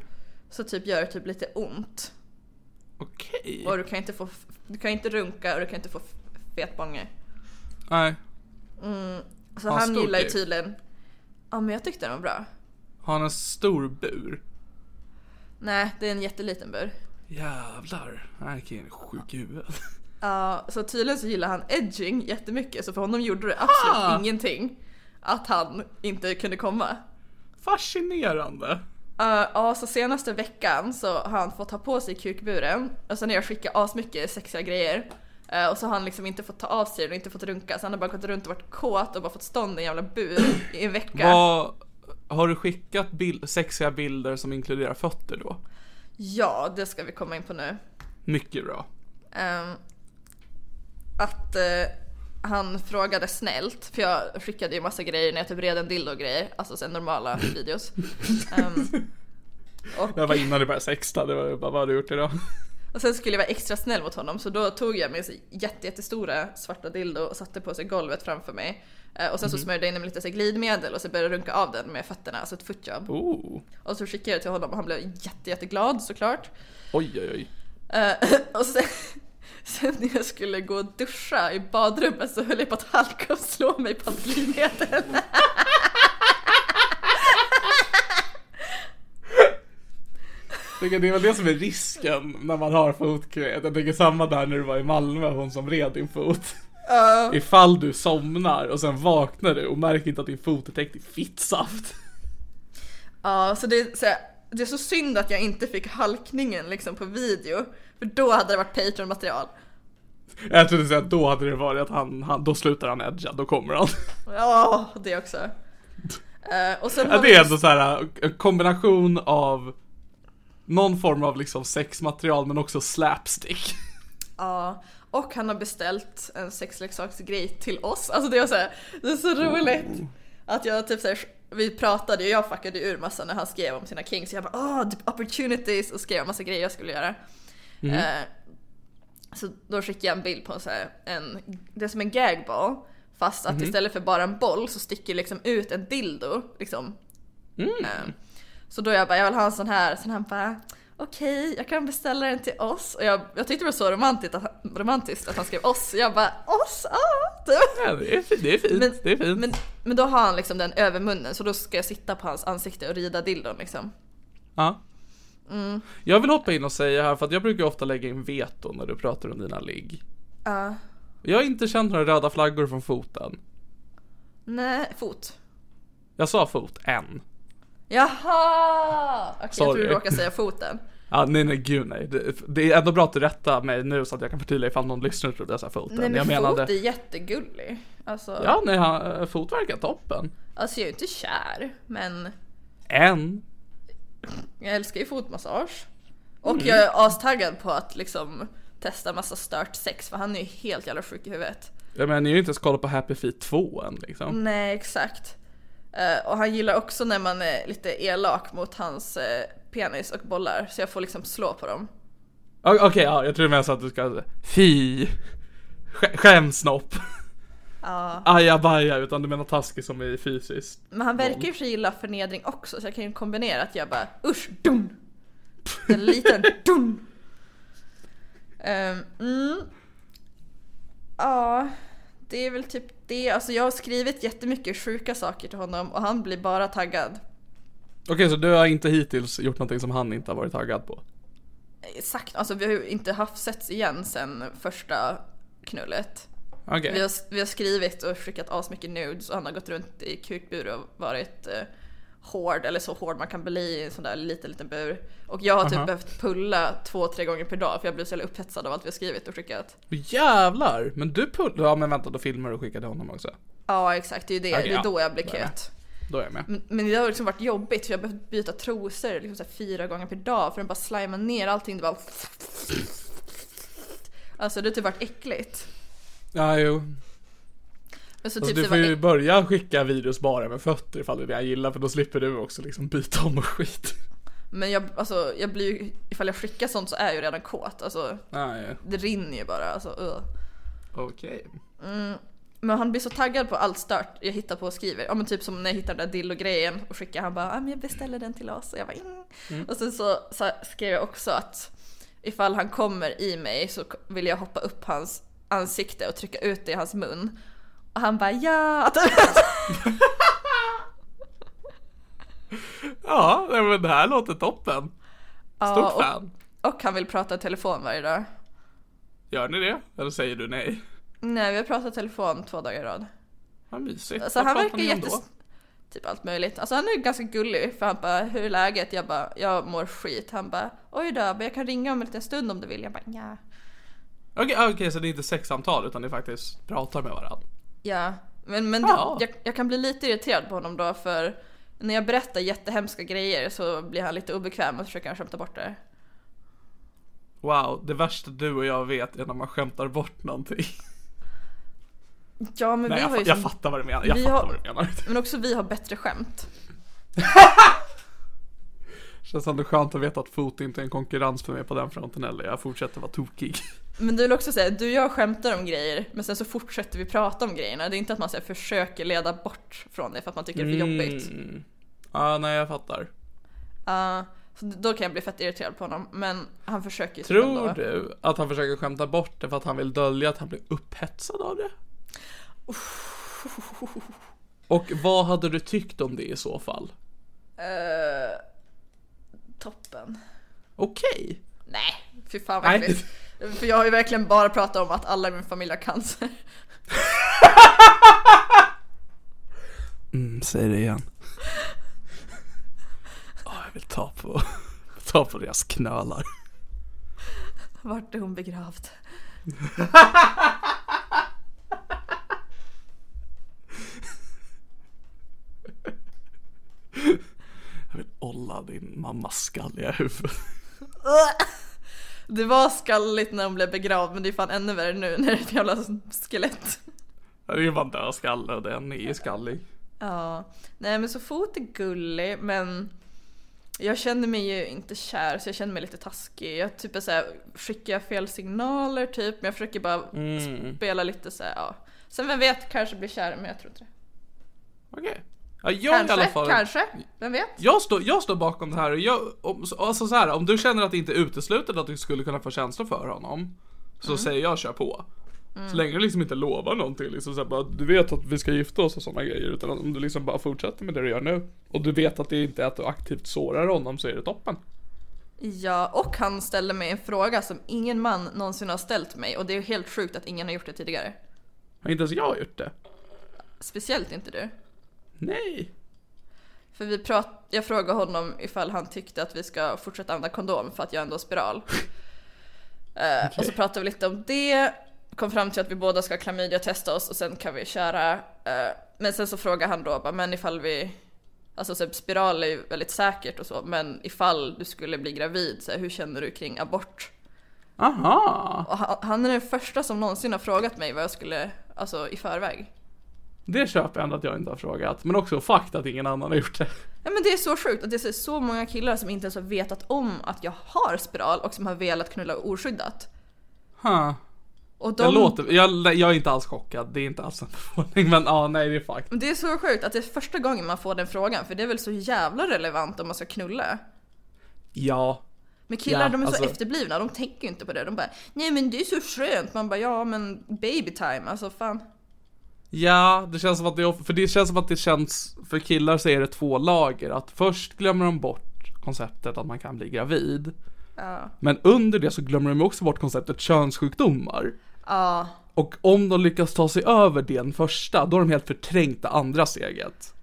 så typ gör det typ lite ont. Okej. Okay. Och du kan inte få du kan inte runka och du kan inte få fetbånge. Nej. Mm, så han, han gillar ju tydligen. Ja, men jag tyckte den var bra. Har han en stor bur? Nej, det är en jätteliten bur. Jävlar, han är en sjuk huvud. Ja, så tydligen så gillar han edging jättemycket. Så för honom gjorde det absolut ah! ingenting att han inte kunde komma. Fascinerande. Ja, uh, uh, så senaste veckan så har han fått ta på sig kukburen. Och sen har jag skickat asmycket sexiga grejer. uh, Och så har han liksom inte fått ta av sig och inte fått runka. Så han har bara gått runt och varit kåt och bara fått stånd i en jävla bur i en vecka. Vad... Har du skickat bild, sexiga bilder som inkluderar fötter då? Ja, det ska vi komma in på nu. Mycket bra. Um, att uh, han frågade snällt, för jag skickade ju massa grejer när jag typ red en dildo och grejer. Alltså sen normala videos. um, och... Det var innan du började sexta, det var bara, vad har du gjort idag? Och sen skulle jag vara extra snäll mot honom, så då tog jag min jätte, jättestora svarta dildo och satte på sig golvet framför mig. Och sen så smörjde jag in med lite så glidmedel och så började runka av den med fötterna, alltså ett footjob. Oh. Och så skickade jag till honom och han blev jätte, jätteglad såklart. Oj, oj, oj. Och sen, sen när jag skulle gå och duscha i badrummet så höll jag på att halka och slå mig på glidmedel. Det var det som är risken när man har fotkvätt. Jag tänker samma där när du var i Malmö, hon som red din fot. Uh. Ifall du somnar och sen vaknar du och märker inte att din fot är täckt i fittsaft. Ja, uh, så, det, så här, det är så synd att jag inte fick halkningen liksom på video. För då hade det varit Patreon-material. Jag trodde säga att då hade det varit att han, han, då slutar han edga, då kommer han. Ja, uh, det också. Uh, och sen ja, det är ändå så här, en kombination av någon form av liksom sexmaterial men också slapstick. Ja, och han har beställt en sexleksaksgrej till oss. Alltså det är så, här, det är så roligt oh. att jag typ så här, vi pratade och jag fuckade ur massa när han skrev om sina kings. Jag bara, ah, oh, opportunities, och skrev en massa grejer jag skulle göra. Mm. Eh, så då skickade jag en bild på så här, en, det är som en gagball fast att mm. istället för bara en boll så sticker liksom ut en dildo liksom. Mm. Eh, Så då jag bara, jag vill ha en sån här. Sen han bara, okej, okay, jag kan beställa den till oss. Och jag, jag tyckte det var så romantiskt att, romantiskt att han skrev oss. Jag bara, oss, ah! Ja, det är fint, det är fint. Men, det är fint. Men, men då har han liksom den över munnen. Så då ska jag sitta på hans ansikte och rida dildon liksom. Ja. Mm. Jag vill hoppa in och säga här, för att jag brukar ofta lägga in veto när du pratar om dina ligg. Ja. Jag har inte känt några röda flaggor från foten. Nej, fot. Jag sa fot, en. Jaha! Okej, okay, jag tror du råkar säga foten. Ja, nej, nej, gud nej. Det, det är ändå bra att du rättar mig nu så att jag kan förtydliga ifall någon lyssnar tror jag säger foten. Nej, men jag menade... fot är jättegullig. Alltså... Ja, nej, han, fot verkar toppen. Alltså, jag är ju inte kär, men... Än? Jag älskar ju fotmassage. Och mm. jag är astaggad på att liksom testa massa stört sex, för han är ju helt jävla sjuk i huvudet. Ja, men ni är ju inte ens kolla på Happy Feet två än, liksom. Nej, exakt. Uh, och han gillar också när man är lite elak mot hans uh, penis och bollar. Så jag får liksom slå på dem. Okej, okay, ja, jag tror med så att du ska fy, sk- skämsnopp. Ja. Ajabaja, utan du menar taskig som är fysiskt. Men han verkar ju för gilla förnedring också. Så jag kan ju kombinera att jag bara, usch, dum. En liten dum. um, mm. Ja... Det är väl typ det. Alltså jag har skrivit jättemycket sjuka saker till honom och han blir bara taggad. Okej, så du har inte hittills gjort någonting som han inte har varit taggad på? Exakt. Alltså vi har ju inte haft setts igen sen första knullet. Okay. Vi, har, vi har skrivit och skickat as mycket nudes och han har gått runt i kukbur och varit eh, hård, eller så hård man kan bli i en sån där liten, liten bur. Och jag har typ uh-huh. behövt pulla två, tre gånger per dag för jag blev så upphetsad av allt vi har skrivit och skickat. Jävlar! Men du pullade, ja men vänta, då filmar och skickade honom också. Ja, exakt, det är ju det. Okay, det är ja. då jag blir kött. Då är jag med. Men, men det har liksom varit jobbigt för jag har behövt byta trosor liksom så här, fyra gånger per dag för den bara slimar ner allting. Det bara... Alltså det har typ varit äckligt. Ja, jo. Alltså, alltså, typ du får ju var... börja skicka videos bara med fötter ifall det är det jag gillar, för då slipper du också liksom byta om och skit. Men jag, alltså, jag blir ju, ifall jag skickar sånt så är jag ju redan kåt. Alltså, ah, ja. Det rinner ju bara. Alltså, uh. Okej. Okay. Mm, men han blir så taggad på allt stört jag hittar på och skriver. Ja, men typ som när jag hittar den där dillo-grejen och skickar, han bara, ah, men jag beställer den till oss. Och jag bara, mm. Mm. Och sen så, så skrev jag också att ifall han kommer i mig så vill jag hoppa upp hans ansikte och trycka ut det i hans mun. Och han bara, ja! Ja, men det här låter toppen. Ja, stort och, fan. Och han vill prata i telefon varje dag. Gör ni det? Eller säger du nej? Nej, vi har pratat i telefon två dagar i rad. Vad mysigt. Alltså, han verkar jättes... typ allt möjligt. Alltså, han är ganska gullig. För han bara, hur är läget? Jag bara, jag mår skit. Han bara, oj då, men jag kan ringa om en liten stund om du vill. Jag bara, ja. Okej, okay, okay, så det är inte sexsamtal utan det faktiskt pratar med varandra. Ja, men, men ja. Jag, jag kan bli lite irriterad på honom då, för när jag berättar jättehemska grejer så blir han lite obekväm och försöker skämta bort det. Wow, det värsta du och jag vet är när man skämtar bort någonting. Ja, men Nej, vi jag, har ju jag som... fattar vad du menar. Jag fattar har... vad du menar. Men också vi har bättre skämt. Känns ändå skönt att veta att fot inte är en konkurrens för mig på den fronten, eller jag fortsätter vara tokig. Men du vill också säga, du och jag skämtar om grejer, men sen så fortsätter vi prata om grejerna. Det är inte att man så här, försöker leda bort från det för att man tycker det är mm. jobbigt. Ja, nej, jag fattar. Ja. Uh, Så då kan jag bli fett irriterad på honom. Men han försöker ju. Tror du att han försöker skämta bort det för att han vill dölja att han blir upphetsad av det? Oh. Och vad hade du tyckt om det i så fall? Uh, toppen. Okej okay. Nej, fy fan vad äckligt. För jag har ju verkligen bara pratat om att alla i min familj har cancer. mm, Säg det igen. Jag vill ta på, ta på deras knölar. Vart är hon begravd? Jag vill olla din mammas skalliga huvud. Det var skalligt när hon blev begravd, men det är fan ännu värre nu när det är ett jävla skelett. Det är ju bara en dödskalle och den är ju skallig. Ja, nej men så fot är gullig, men... Jag kände mig ju inte kär, så jag kände mig lite taskig. Jag typ är så här, skickar fel signaler typ, men jag försöker bara mm. spela lite så här, ja. Sen vem vet, kanske blir kär, men jag tror inte det. Okej. Ja, jag kanske, i alla fall, kanske, vem vet? Jag står, jag står bakom det här och jag, om, alltså så här, om du känner att det inte är uteslutet att du skulle kunna få känslor för honom, så mm. säger jag kör på. Mm. Så länge du liksom inte lovar någonting liksom, så här, bara, du vet att vi ska gifta oss och sådana grejer. Utan om du liksom bara fortsätter med det du gör nu, och du vet att det inte är att du aktivt sårar honom, så är det toppen. Ja, och han ställde mig en fråga som ingen man någonsin har ställt mig. Och det är helt sjukt att ingen har gjort det tidigare. Har inte ens jag gjort det? Speciellt inte du. Nej. För vi prat- jag frågade honom ifall han tyckte att vi ska fortsätta använda kondom, för att jag ändå har spiral. okay. uh, Och så pratade vi lite om det, kom fram till att vi båda ska klamydia testa oss och sen kan vi köra. Men sen så frågar han då, men ifall vi, alltså så spiral är ju väldigt säkert och så, men ifall du skulle bli gravid, så hur känner du kring abort? Aha. Och han är den första som någonsin har frågat mig vad jag skulle, alltså i förväg. Det köper jag ändå att jag inte har frågat, men också fakt att ingen annan har gjort det. Ja, men det är så sjukt att det är så många killar som inte ens har vetat om att jag har spiral och som har velat knulla oskyddat. Huh. Och de... jag, låter, jag, jag är inte alls chockad. Det är inte alls en förvåning. Men ah, nej, det är fakt. Det är så sjukt att det är första gången man får den frågan. För det är väl så jävla relevant om man ska knulla. Ja. Men killar, ja, de är alltså... så efterblivna. De tänker ju inte på det. De bara, nej men det är så skönt. Man bara, ja men baby time. Alltså fan. Ja, det känns som att det, för det känns som att det känns, för killar så är det två lager. Att först glömmer de bort konceptet att man kan bli gravid. Ja. Men under det så glömmer de också bort konceptet könssjukdomar. Ah. Och om de lyckas ta sig över den första, då är de helt förträngt det andra steget.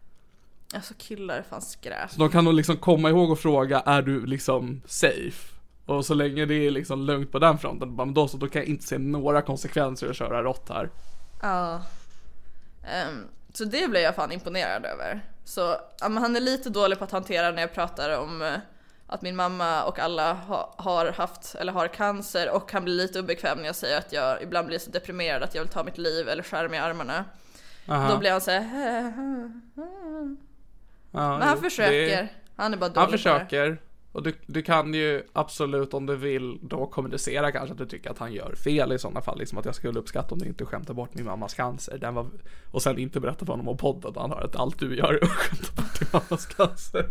Alltså killar är fan skräp. Så de kan nog liksom komma ihåg och fråga, är du liksom safe? Och så länge det är liksom lugnt på den fronten, men då, så då kan jag inte se några konsekvenser att köra rått här. Ja. um, Så det blev jag fan imponerad över. Så um, han är lite dålig på att hantera när jag pratar om uh, att min mamma och alla ha, har haft eller har cancer, och han blir lite obekväm när jag säger att jag ibland blir så deprimerad att jag vill ta mitt liv eller skära mig i armarna. Aha. Då blir han så här, hä, hä, hä. Ja, men han jo, försöker. Det... Han är bara dålig. Han försöker. Och du, du kan ju absolut om du vill då kommunicera kanske att du tycker att han gör fel i sådana fall. Liksom att jag skulle uppskatta om du inte skämtar bort min mammas cancer. Den var... Och sen inte berätta för honom om podden. Han har att allt du gör är att skämta bort din mammas cancer.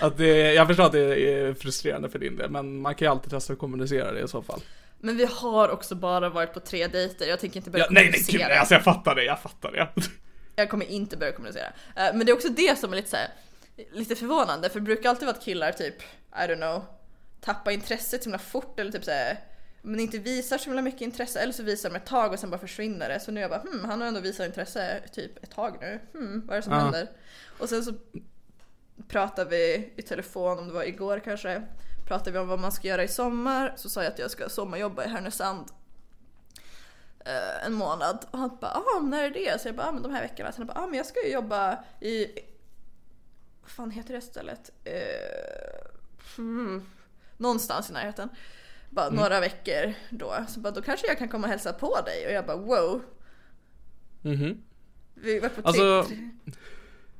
Att det, jag förstår att det är frustrerande för din del, men man kan ju alltid testa att kommunicera det i så fall. Men vi har också bara varit på tre dejter. Jag tänker inte börja ja, kommunicera. Nej, nej, alltså jag fattar det, jag fattar det. Jag kommer inte börja kommunicera. Men det är också det som är lite, så här, lite förvånande. För det brukar alltid vara att killar typ, I don't know, tappar intresset så himla fort. Eller typ så här, men inte visar så mycket intresse. Eller så visar de ett tag och sen bara försvinner det. Så nu är jag bara, hmm, han har ändå visat intresse typ ett tag nu. Hmm, vad är det som uh-huh. händer? Och sen så... pratade vi i telefon, om det var igår kanske, pratade vi om vad man ska göra i sommar. Så sa jag att jag ska sommarjobba i Härnösand eh, en månad. Och han bara, ah, när är det? Så jag bara, ah, men de här veckorna. Så han bara, ah, men jag ska ju jobba i, vad fan heter det stället? Eh, mm, någonstans i närheten. Bara mm. några veckor då. Så bara, då kanske jag kan komma och hälsa på dig. Och jag bara, wow. Mm-hmm. Vi var på tre. Alltså...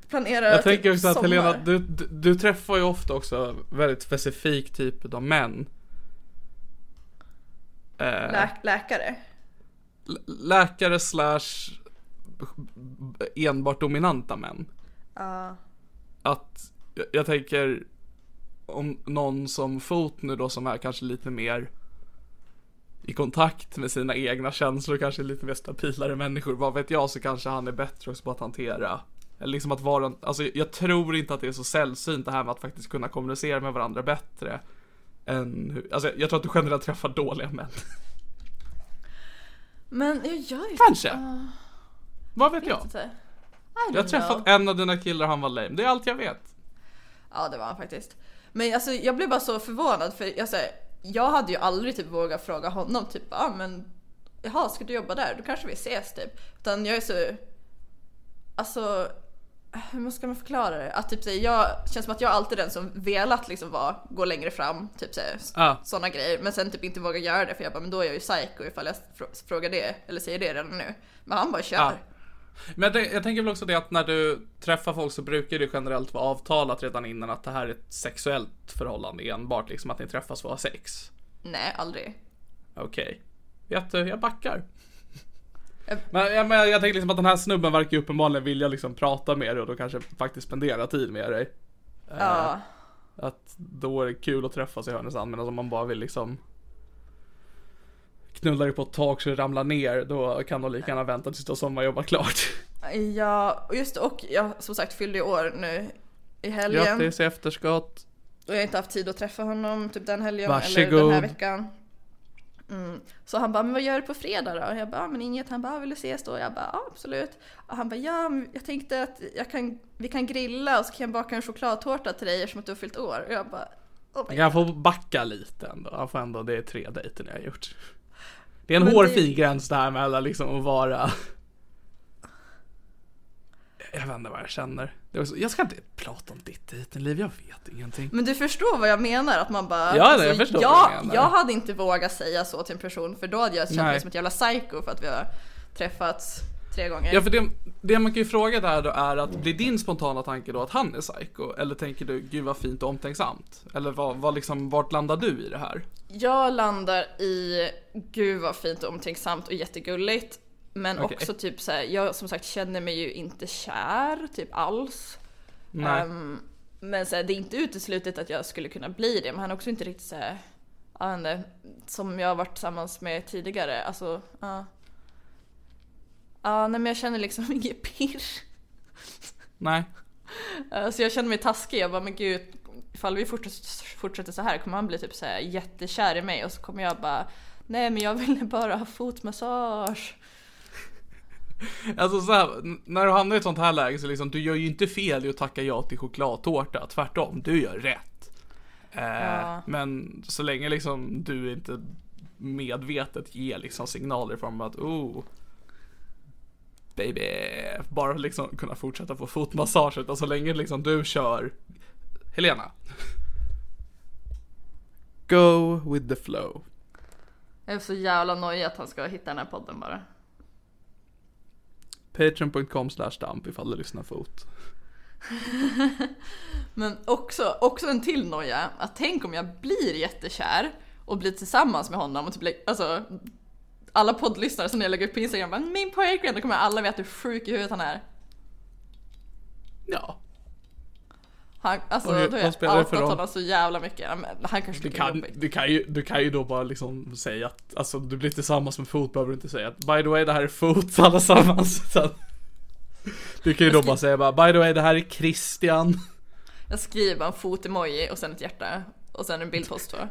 planerar. Jag tänker också att sommar. Helena, du, du, du träffar ju ofta också väldigt specifik typ av män. Eh, Lä- läkare. Läkare slash enbart dominanta män. Ja. Uh. Att jag, jag tänker om någon som fot nu då som är kanske lite mer i kontakt med sina egna känslor, kanske lite mer stabilare människor, vad vet jag, så kanske han är bättre också på att hantera. Eller liksom att vara en, alltså jag tror inte att det är så sällsynt det här med att faktiskt kunna kommunicera med varandra bättre än, alltså jag tror att du generellt träffar dåliga män. Men jag gör ju kanske inte. Uh, vad vet jag? Vet jag jag har träffat en av dina killar, han var lame. Det är allt jag vet. Ja, det var han faktiskt. Men alltså jag blev bara så förvånad, för jag säger, jag hade ju aldrig typ vågat fråga honom typ, ja ah, men jaha, ska du jobba där? Då kanske vi ses typ. Utan jag är så, alltså hur ska man förklara det? Att typ säga, jag känns som att jag alltid är den som velat liksom vara, gå längre fram typ säga, ah. såna grejer, men sen typ inte vågar göra det, för jag bara, men då är jag ju psycho ifall jag frågar det eller säger det redan nu. Men han bara kör. Ah. Men jag, jag tänker väl också det att när du träffar folk så brukar det generellt vara avtalat redan innan att det här är ett sexuellt förhållande enbart, liksom att ni träffas för att ha sex. Nej, aldrig. Okej, okay. Jag backar. jag... Men, jag, men jag tänker liksom att den här snubben verkar uppenbarligen vilja liksom prata med dig och då kanske faktiskt spendera tid med dig. Ja. eh, Att då är det kul att träffas i Hörnesand. Men om man bara vill liksom knullar dig på ett tak så du ramlar ner, då kan de lika gärna vänta tills du sommarjobbar klart. Ja, och just det, och jag som sagt fyllde ju år nu i helgen. Grattis i efterskott. Och jag har inte haft tid att träffa honom typ den helgen. Varsågod. Eller den här veckan. Mm. Så han bara, men vad gör du på fredag då? Och jag bara, men inget. Han bara, vill du ses då? Och jag bara, ja, absolut. Och han bara, ja, jag tänkte att jag kan, vi kan grilla och så kan jag baka en chokladtårta till dig eftersom att du har fyllt år. Och jag bara, oh my God. Jag får backa lite ändå. Jag får ändå, det är tre dejter jag har gjort. Det är en hårfin det... gräns där med alla liksom att vara. Jag vet inte vad jag känner. Jag ska inte prata om ditt dejtenliv, jag vet ingenting. Men du förstår vad jag menar, att man bara, ja, alltså, jag, förstår jag, vad jag, menar. Jag hade inte vågat säga så till en person, för då hade jag känt mig som ett jävla psycho för att vi har träffats tre gånger. Ja, för det, det man kan ju fråga där då är att, blir din spontana tanke då att han är psycho? Eller tänker du, gud vad fint och omtänksamt? Eller vad, vad liksom, vart landar du i det här? Jag landar i, gud vad fint och omtänksamt och jättegulligt. Men okay. Också typ så här, jag som sagt känner mig ju inte kär typ alls. Nej. Um, men så här, det är inte uteslutet att jag skulle kunna bli det. Men han är också inte riktigt så här, jag vet inte, som jag har varit tillsammans med tidigare. Alltså, ja. Uh. Ja, uh, men jag känner liksom inget pirr. Nej. Uh, så jag känner mig taskig. Jag bara, men gud, ifall vi fortsätter, fortsätter så här kommer han bli typ så här jättekär i mig. Och så kommer jag bara, nej men jag ville bara ha fotmassage. Alltså så här, när du hamnar i ett sånt här läge så liksom, du gör ju inte fel i att tacka ja till chokladtårta. Tvärtom, du gör rätt. Uh, ja. Men så länge liksom du inte medvetet ger liksom signaler från att, oh... baby, bara liksom kunna fortsätta få fotmassage, utan så länge liksom du kör, Helena, go with the flow. Jag är så jävla nöjd att han ska hitta den här podden bara. Patreon.com slash damp ifall du lyssnar fot. Men också, också en till noja, att tänk om jag blir jättekär och blir tillsammans med honom och typ, alltså alla poddlyssnare som jag lägger upp på Instagram bara, min pojkvän, då kommer alla veta hur sjuk i huvudet han är. Ja. Han, alltså, och, då är jag outat honom så jävla mycket. Han kanske du, kan, du, kan ju, du kan ju då bara liksom säga att, alltså, du blir tillsammans med fot, behöver du inte säga att, by the way, det här är fot allesammans. Du kan ju då skri... bara säga bara, by the way, det här är Christian. Jag skriver en fot-emoji och sen ett hjärta och sen en bildpost va.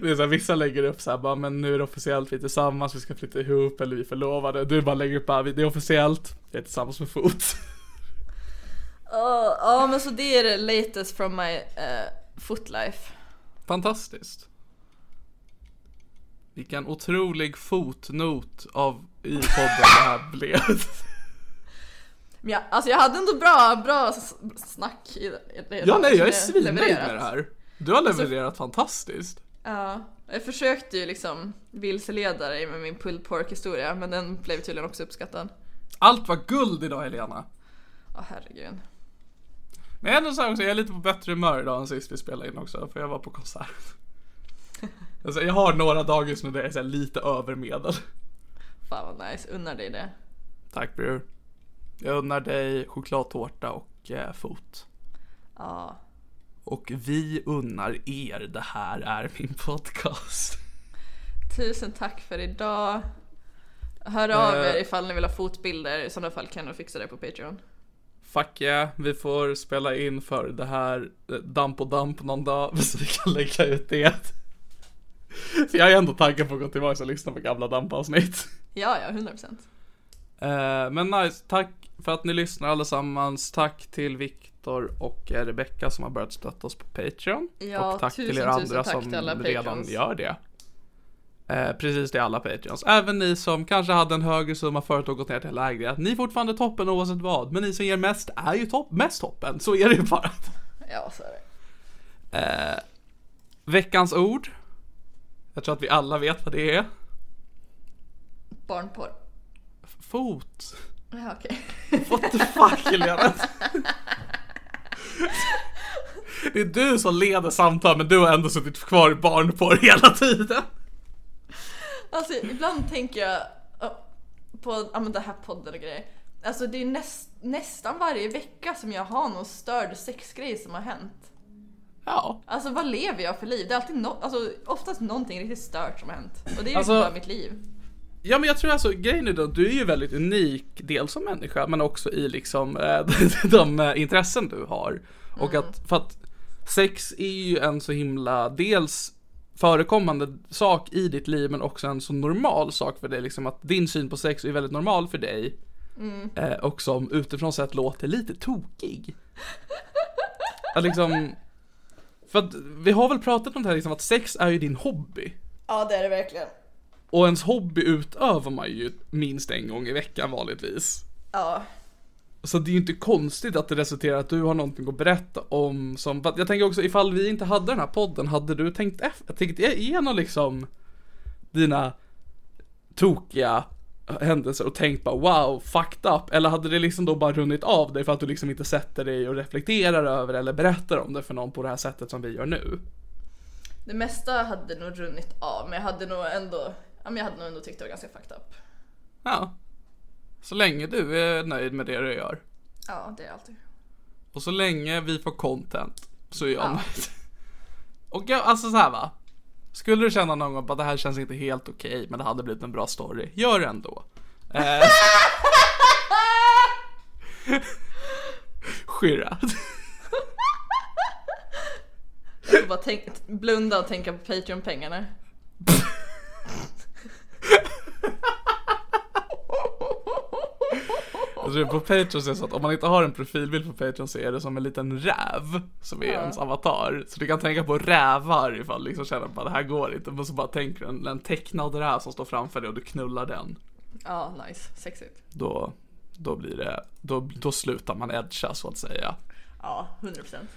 Det är så här, vissa lägger upp så här, bara, men nu är det officiellt, vi är tillsammans, vi ska flytta ihop eller vi är förlovade. Du bara lägger upp bara, det är officiellt, vi är tillsammans med fot. Ja, oh, oh, men så det är det latest from my uh, footlife. Fantastiskt. Vilken otrolig fotnot av i podden det här blev. Men jag, alltså jag hade ändå bra, bra snack i, i det. Ja, nej, jag är svinnöjd med det här. Du har levererat alltså, fantastiskt. Ja, jag försökte ju liksom vilseleda dig med min pulled pork-historia, men den blev tydligen också uppskattad. Allt var guld idag, Helena. Åh, herregud. Men ändå så här också, jag är lite på bättre humör idag än sist vi spelade in också, för jag var på konsert. Alltså, jag har några dagar som det är så här lite övermedel. Fan vad nice, unnar dig det. Tack bror. Jag unnar dig chokladtårta och eh, fot. Ja. Och vi unnar er, det här är min podcast. Tusen tack för idag. Hör uh, av er ifall ni vill ha fotbilder. I sådana fall kan du fixa det på Patreon. Fuck yeah, vi får spela in för det här damp och damp någon dag, så vi kan lägga ut det. För jag är ändå taggad på att gå tillbaka och lyssna på gamla dampavsnitt. Ja, ja, hundra procent. uh, Men nice, tack för att ni lyssnar allesammans. Tack till Victor och Rebecca som har börjat stötta oss på Patreon. Ja, och tack tusen, till er andra som redan patrons. Gör det. Eh, precis, det är alla Patreons. Även ni som kanske hade en högre summa förut och gått ner till lägre. Ni är fortfarande toppen oavsett vad. Men ni som ger mest är ju topp, mest toppen. Så är det ju bara. Ja, så är det. Eh, veckans ord. Jag tror att vi alla vet vad det är. Barnporr. Fot. Ja, okej. Okay. What the fuck, Helena? Det är du som leder samtal, men du har ändå suttit kvar i barnporr hela tiden. Alltså ibland tänker jag på ja, men det här podden och grejer. Alltså det är näst, nästan varje vecka som jag har någon störd sexgrej som har hänt. Ja. Alltså vad lever jag för liv? Det är alltid no- alltså, oftast någonting riktigt stört som har hänt. Och det är ju alltså, bara mitt liv. Ja, men jag tror alltså grejen är då, du är ju väldigt unik del som människa, men också i liksom de intressen du har. Och mm. att för att sex är ju en så himla dels förekommande sak i ditt liv, men också en så normal sak för dig, liksom att din syn på sex är väldigt normal för dig. Mm. eh, och som utifrån sett låter lite tokig. Att liksom, för att vi har väl pratat om det här liksom, att sex är ju din hobby. Ja, det är det verkligen. Och ens hobby utövar man ju minst en gång i veckan vanligtvis. Ja. Så det är ju inte konstigt att det resulterar att du har någonting att berätta om som... Jag tänker också, ifall vi inte hade den här podden, hade du tänkt efter, tänkt igenom liksom dina tokiga händelser och tänkt bara wow, fucked up? Eller hade det liksom då bara runnit av dig för att du liksom inte sätter dig och reflekterar över eller berättar om det för någon på det här sättet som vi gör nu? Det mesta hade nog runnit av, men jag hade nog ändå, ja, men jag hade nog ändå tyckt det var ganska fucked up. Ja. Så länge du är nöjd med det du gör. Ja, det är alltid. Och så länge vi får content så är jag ja. nöjd. Och jag, alltså så här va. Skulle du känna någon gång att det här känns inte helt okej, okay, men det hade blivit en bra story, gör det ändå. Eh... Skirra. Jag får bara tänka, blunda och tänka på Patreon-pengarna. Alltså på Patreon så är det så att om man inte har en profilbild på Patreon så är det som en liten räv som är ja. ens avatar. Så du kan tänka på rävar ifall liksom känner att det här går inte. Men så bara tänker en, en tecknad räv som står framför dig och du knullar den. Ja, nice, sexigt. Då, då blir det, då, då slutar man edga så att säga. Ja, hundra procent.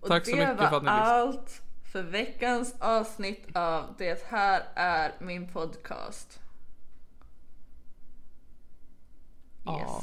Och tack så mycket för att ni lyssnade. Allt för veckans avsnitt av Det här är min podcast. Yes. Ja.